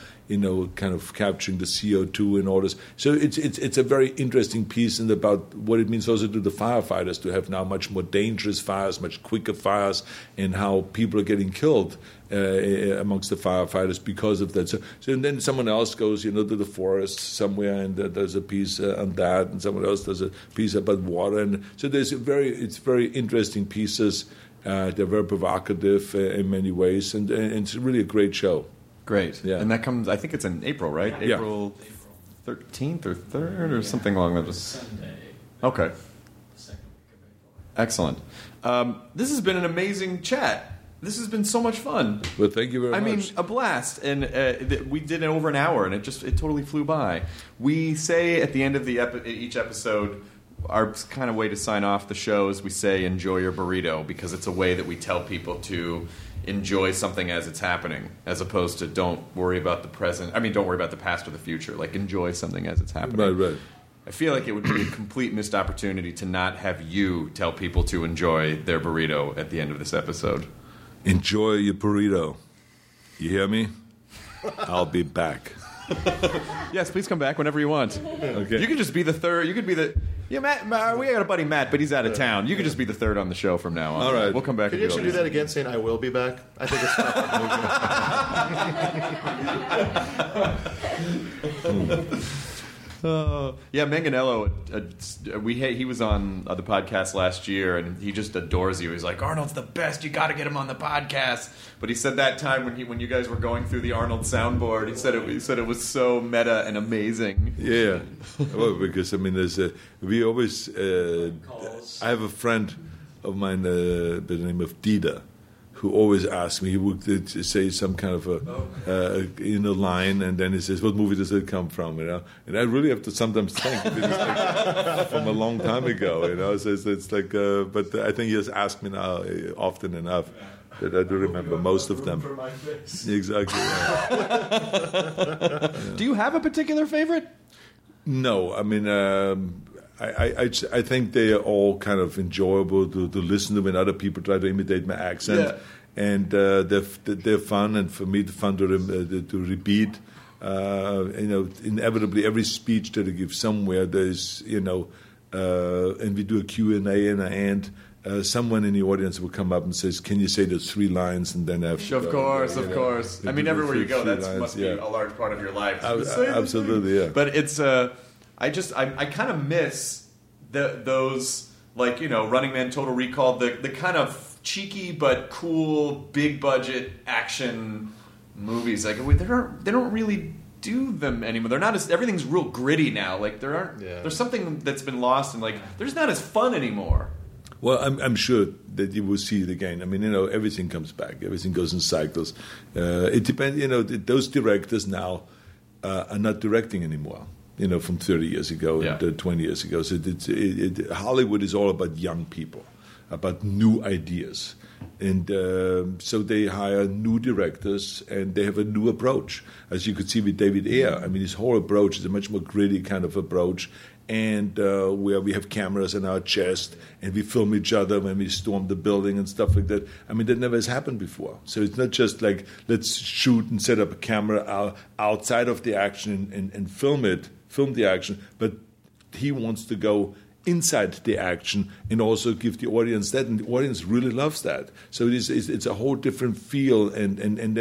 kind of capturing the CO2 and all this. So it's a very interesting piece, and about what it means also to the firefighters to have now much more dangerous fires, much quicker fires, and how people are getting killed amongst the firefighters because of that. So and then someone else goes, to the forest somewhere, and there's a piece on that, and someone else does a piece about water, and so it's very interesting pieces. They're very provocative in many ways, and it's really a great show. Great. Yeah. And that comes, I think it's in April, right? Yeah. April 13th or 3rd or something along those. Sunday. Okay. Second week of April. Excellent. This has been an amazing chat. This has been so much fun. Well, thank you very much. I mean, a blast. And we did it over an hour, and it totally flew by. We say at the end of each episode, our kind of way to sign off the show is we say enjoy your burrito, because it's a way that we tell people to enjoy something as it's happening, as opposed to don't worry about the past or the future. Like, enjoy something as it's happening. Right. I feel like it would be a complete missed opportunity to not have you tell people to enjoy their burrito at the end of this episode. Enjoy your burrito. You hear me? I'll be back. Yes, please come back whenever you want. Okay. You could just be the third. You could be the... Yeah, Matt, we got a buddy, Matt, but he's out of town. You could just be the third on the show from now on. All right. We'll come back. Could you actually do that again, saying, I will be back? I think it's tough. Yeah, Manganiello, he was on the podcast last year, and he just adores you. He's like, Arnold's the best. You got to get him on the podcast. But he said that time when you guys were going through the Arnold soundboard, he said it was so meta and amazing. Yeah. Well, because, there's a... We always... I have a friend of mine by the name of Dida, who always asks me, he would say some kind of a line, and then he says, what movie does it come from? And I really have to sometimes think. It's like from a long time ago. So it's like... but I think he has asked me now often enough that I do remember most of them. For my face. Exactly. Yeah. Do you have a particular favorite? No. I think they are all kind of enjoyable to listen to when other people try to imitate my accent, and they're fun, and for me, fun to repeat. Inevitably, every speech that I give somewhere, there's and we do a Q&A in the end. Someone in the audience will come up and says, "Can you say those three lines?" And then after, of course. Everywhere you go, that must be a large part of your life. Absolutely, yeah. But it's I kind of miss those, like, Running Man, Total Recall, the kind of cheeky but cool, big budget action movies. Like, they don't really do them anymore. They're not as... Everything's real gritty now. Like, there aren't... Yeah. There's something that's been lost, and they're just not as fun anymore. Well, I'm sure that you will see it again. Everything comes back. Everything goes in cycles. It depends. Those directors now are not directing anymore. From 30 years ago and 20 years ago. So Hollywood is all about young people, about new ideas. And so they hire new directors, and they have a new approach. As you could see with David Ayer, his whole approach is a much more gritty kind of approach, and where we have cameras in our chest, and we film each other when we storm the building and stuff like that. That never has happened before. So it's not just like, let's shoot and set up a camera outside of the action and film the action, but he wants to go inside the action and also give the audience that, and the audience really loves that. So it's a whole different feel, and then,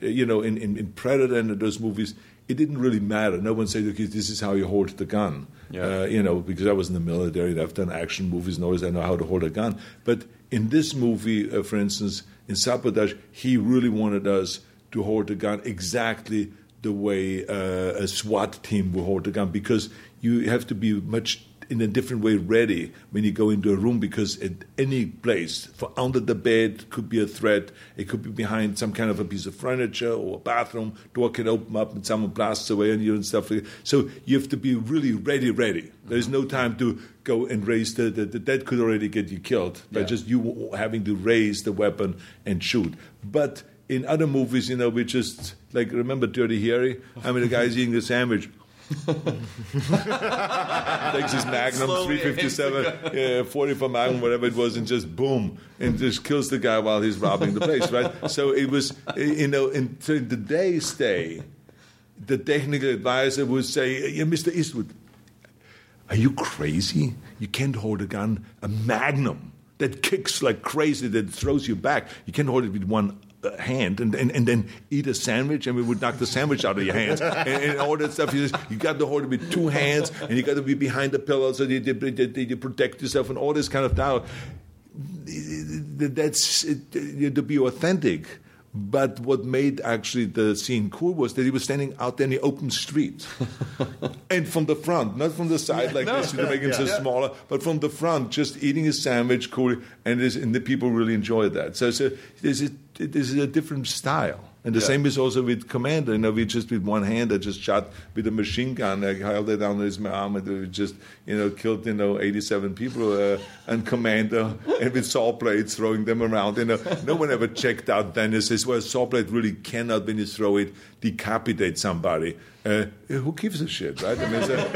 in Predator and those movies, it didn't really matter. No one said, okay, this is how you hold the gun. Yeah. Because I was in the military, and I've done action movies, and always I know how to hold a gun. But in this movie, for instance, in Sabotage, he really wanted us to hold the gun exactly the way a SWAT team will hold the gun, because you have to be much... in a different way ready when you go into a room, because at any place, for under the bed could be a threat, it could be behind some kind of a piece of furniture or a bathroom, door can open up and someone blasts away on you and stuff like that. So you have to be really ready. There's no time to go and raise that could already get you killed by just you having to raise the weapon and shoot. But in other movies, you know, we just, like, remember Dirty Harry? I mean, the guy's eating a sandwich. Takes his Magnum, 357, 40 for Magnum, whatever it was, and just boom, and just kills the guy while he's robbing the place, right? So it was, you know, in today's day, the technical advisor would say, yeah, Mr. Eastwood, are you crazy? You can't hold a gun, a Magnum that kicks like crazy, that throws you back. You can't hold it with one hand and then eat a sandwich, and we would knock the sandwich out of your hands and all that stuff. You got to hold it with two hands, and you got to be behind the pillow so you protect yourself and all this kind of stuff. That's to be authentic. But what made actually the scene cool was that he was standing out there in the open street. And from the front, not from the side this to make him smaller, but from the front, just eating his sandwich, cool, and the people really enjoyed that. So this is a different style. And the same is also with Commando. You know, we just with one hand, I just shot with a machine gun. I held it down with my arm, and we just, you know, killed, you know, 87 people and Commando, and with saw blades throwing them around. You know, no one ever checked out then and says, well, a saw blade really cannot, when you throw it, decapitate somebody. Who gives a shit, right? I mean, that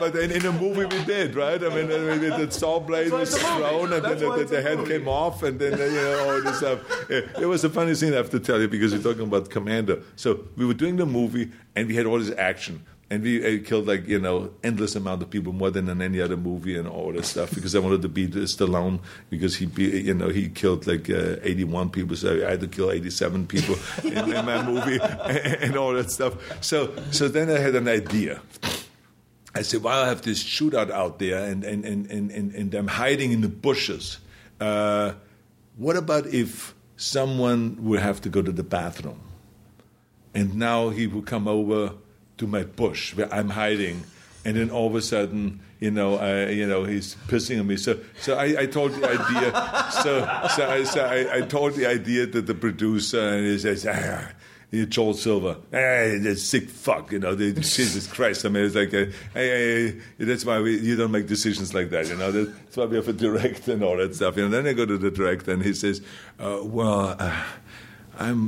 was, but in a movie we did, right? I mean, the saw blade was thrown, and then the head came off, and then, you know, all this stuff. It was a funny scene, I have to tell you, because you're talking about Commando. So we were doing the movie, and we had all this action. And we killed, like, you know, endless amount of people, more than in any other movie and all that stuff, because I wanted to beat Stallone, because he killed, like, 81 people, so I had to kill 87 people in my movie and all that stuff. So then I had an idea. I said, well, I have this shootout out there, and I'm hiding in the bushes. What about if someone would have to go to the bathroom? And now he would come over to my bush where I'm hiding, and then all of a sudden, you know, he's pissing on me. So I told the idea. So I told the idea to the producer, and he says, Joel Silver, hey, that sick fuck, you know, Jesus Christ. I mean, it's like, hey, that's why you don't make decisions like that, you know. That's why we have a director and all that stuff. And then I go to the director, and he says, I'm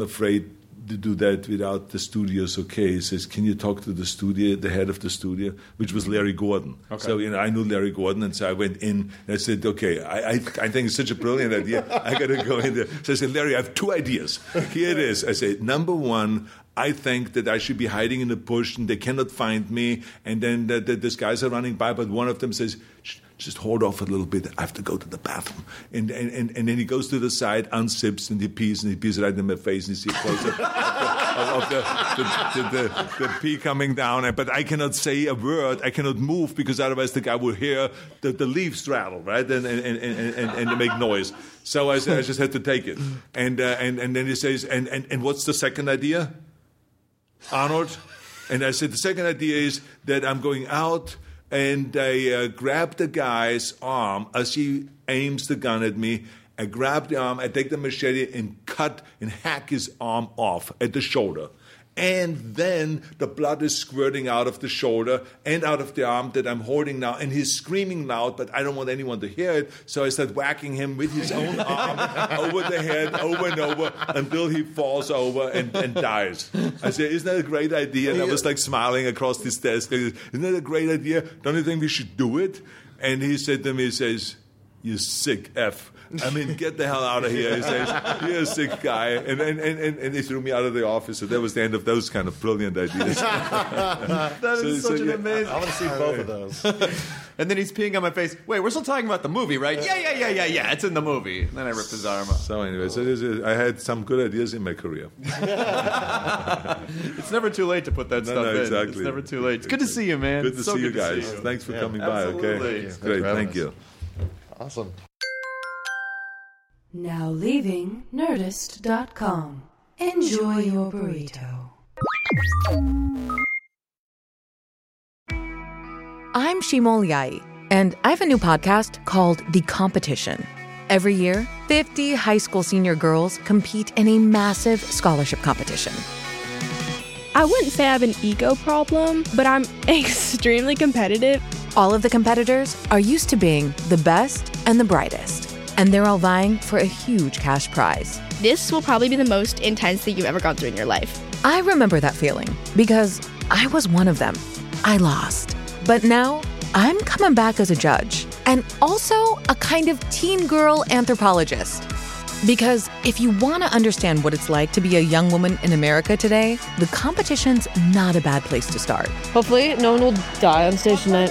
afraid to do that without the studio's okay. He says, can you talk to the studio, the head of the studio, which was Larry Gordon. Okay. So, you know, I knew Larry Gordon, and so I went in, and I said, okay, I think it's such a brilliant idea, I got to go in there. So I said, Larry, I have two ideas. Here it is. I said, number one, I think that I should be hiding in the bush, and they cannot find me, and then these guys are running by, but one of them says, just hold off a little bit, I have to go to the bathroom. And then he goes to the side, unzips, and he pees right in my face, and he sees the pee coming down. But I cannot say a word, I cannot move, because otherwise the guy will hear the leaves rattle, right, and make noise. So I just had to take it. And then he says, and what's the second idea, Arnold? And I said, the second idea is that I'm going out, and I grab the guy's arm as he aims the gun at me. I grab the arm, I take the machete and cut and hack his arm off at the shoulder. And then the blood is squirting out of the shoulder and out of the arm that I'm holding now. And he's screaming loud, but I don't want anyone to hear it. So I start whacking him with his own arm over the head, over and over, until he falls over and dies. I said, isn't that a great idea? And I was like smiling across this desk. Isn't that a great idea? Don't you think we should do it? And he said to me, he says, you sick F. I mean, get the hell out of here. He says, you're a sick guy. And he threw me out of the office. So that was the end of those kind of brilliant ideas. That is such an amazing... I want to see both of those. And then he's peeing on my face. Wait, we're still talking about the movie, right? Yeah. It's in the movie. And then I ripped his arm off. So anyway, I had some good ideas in my career. It's never too late to put that stuff in. Exactly. It's never too late. It's good to see you, man. Good to see you guys. Thanks for coming by, okay? Thanks. Great, thank you. Awesome. Now leaving Nerdist.com. Enjoy your burrito. I'm Shimol Yai, and I have a new podcast called The Competition. Every year, 50 high school senior girls compete in a massive scholarship competition. I wouldn't say I have an ego problem, but I'm extremely competitive. All of the competitors are used to being the best and the brightest. and they're all vying for a huge cash prize. This will probably be the most intense thing you've ever gone through in your life. I remember that feeling because I was one of them. I lost. But now I'm coming back as a judge and also a kind of teen girl anthropologist. Because if you want to understand what it's like to be a young woman in America today, the competition's not a bad place to start. Hopefully no one will die on stage tonight.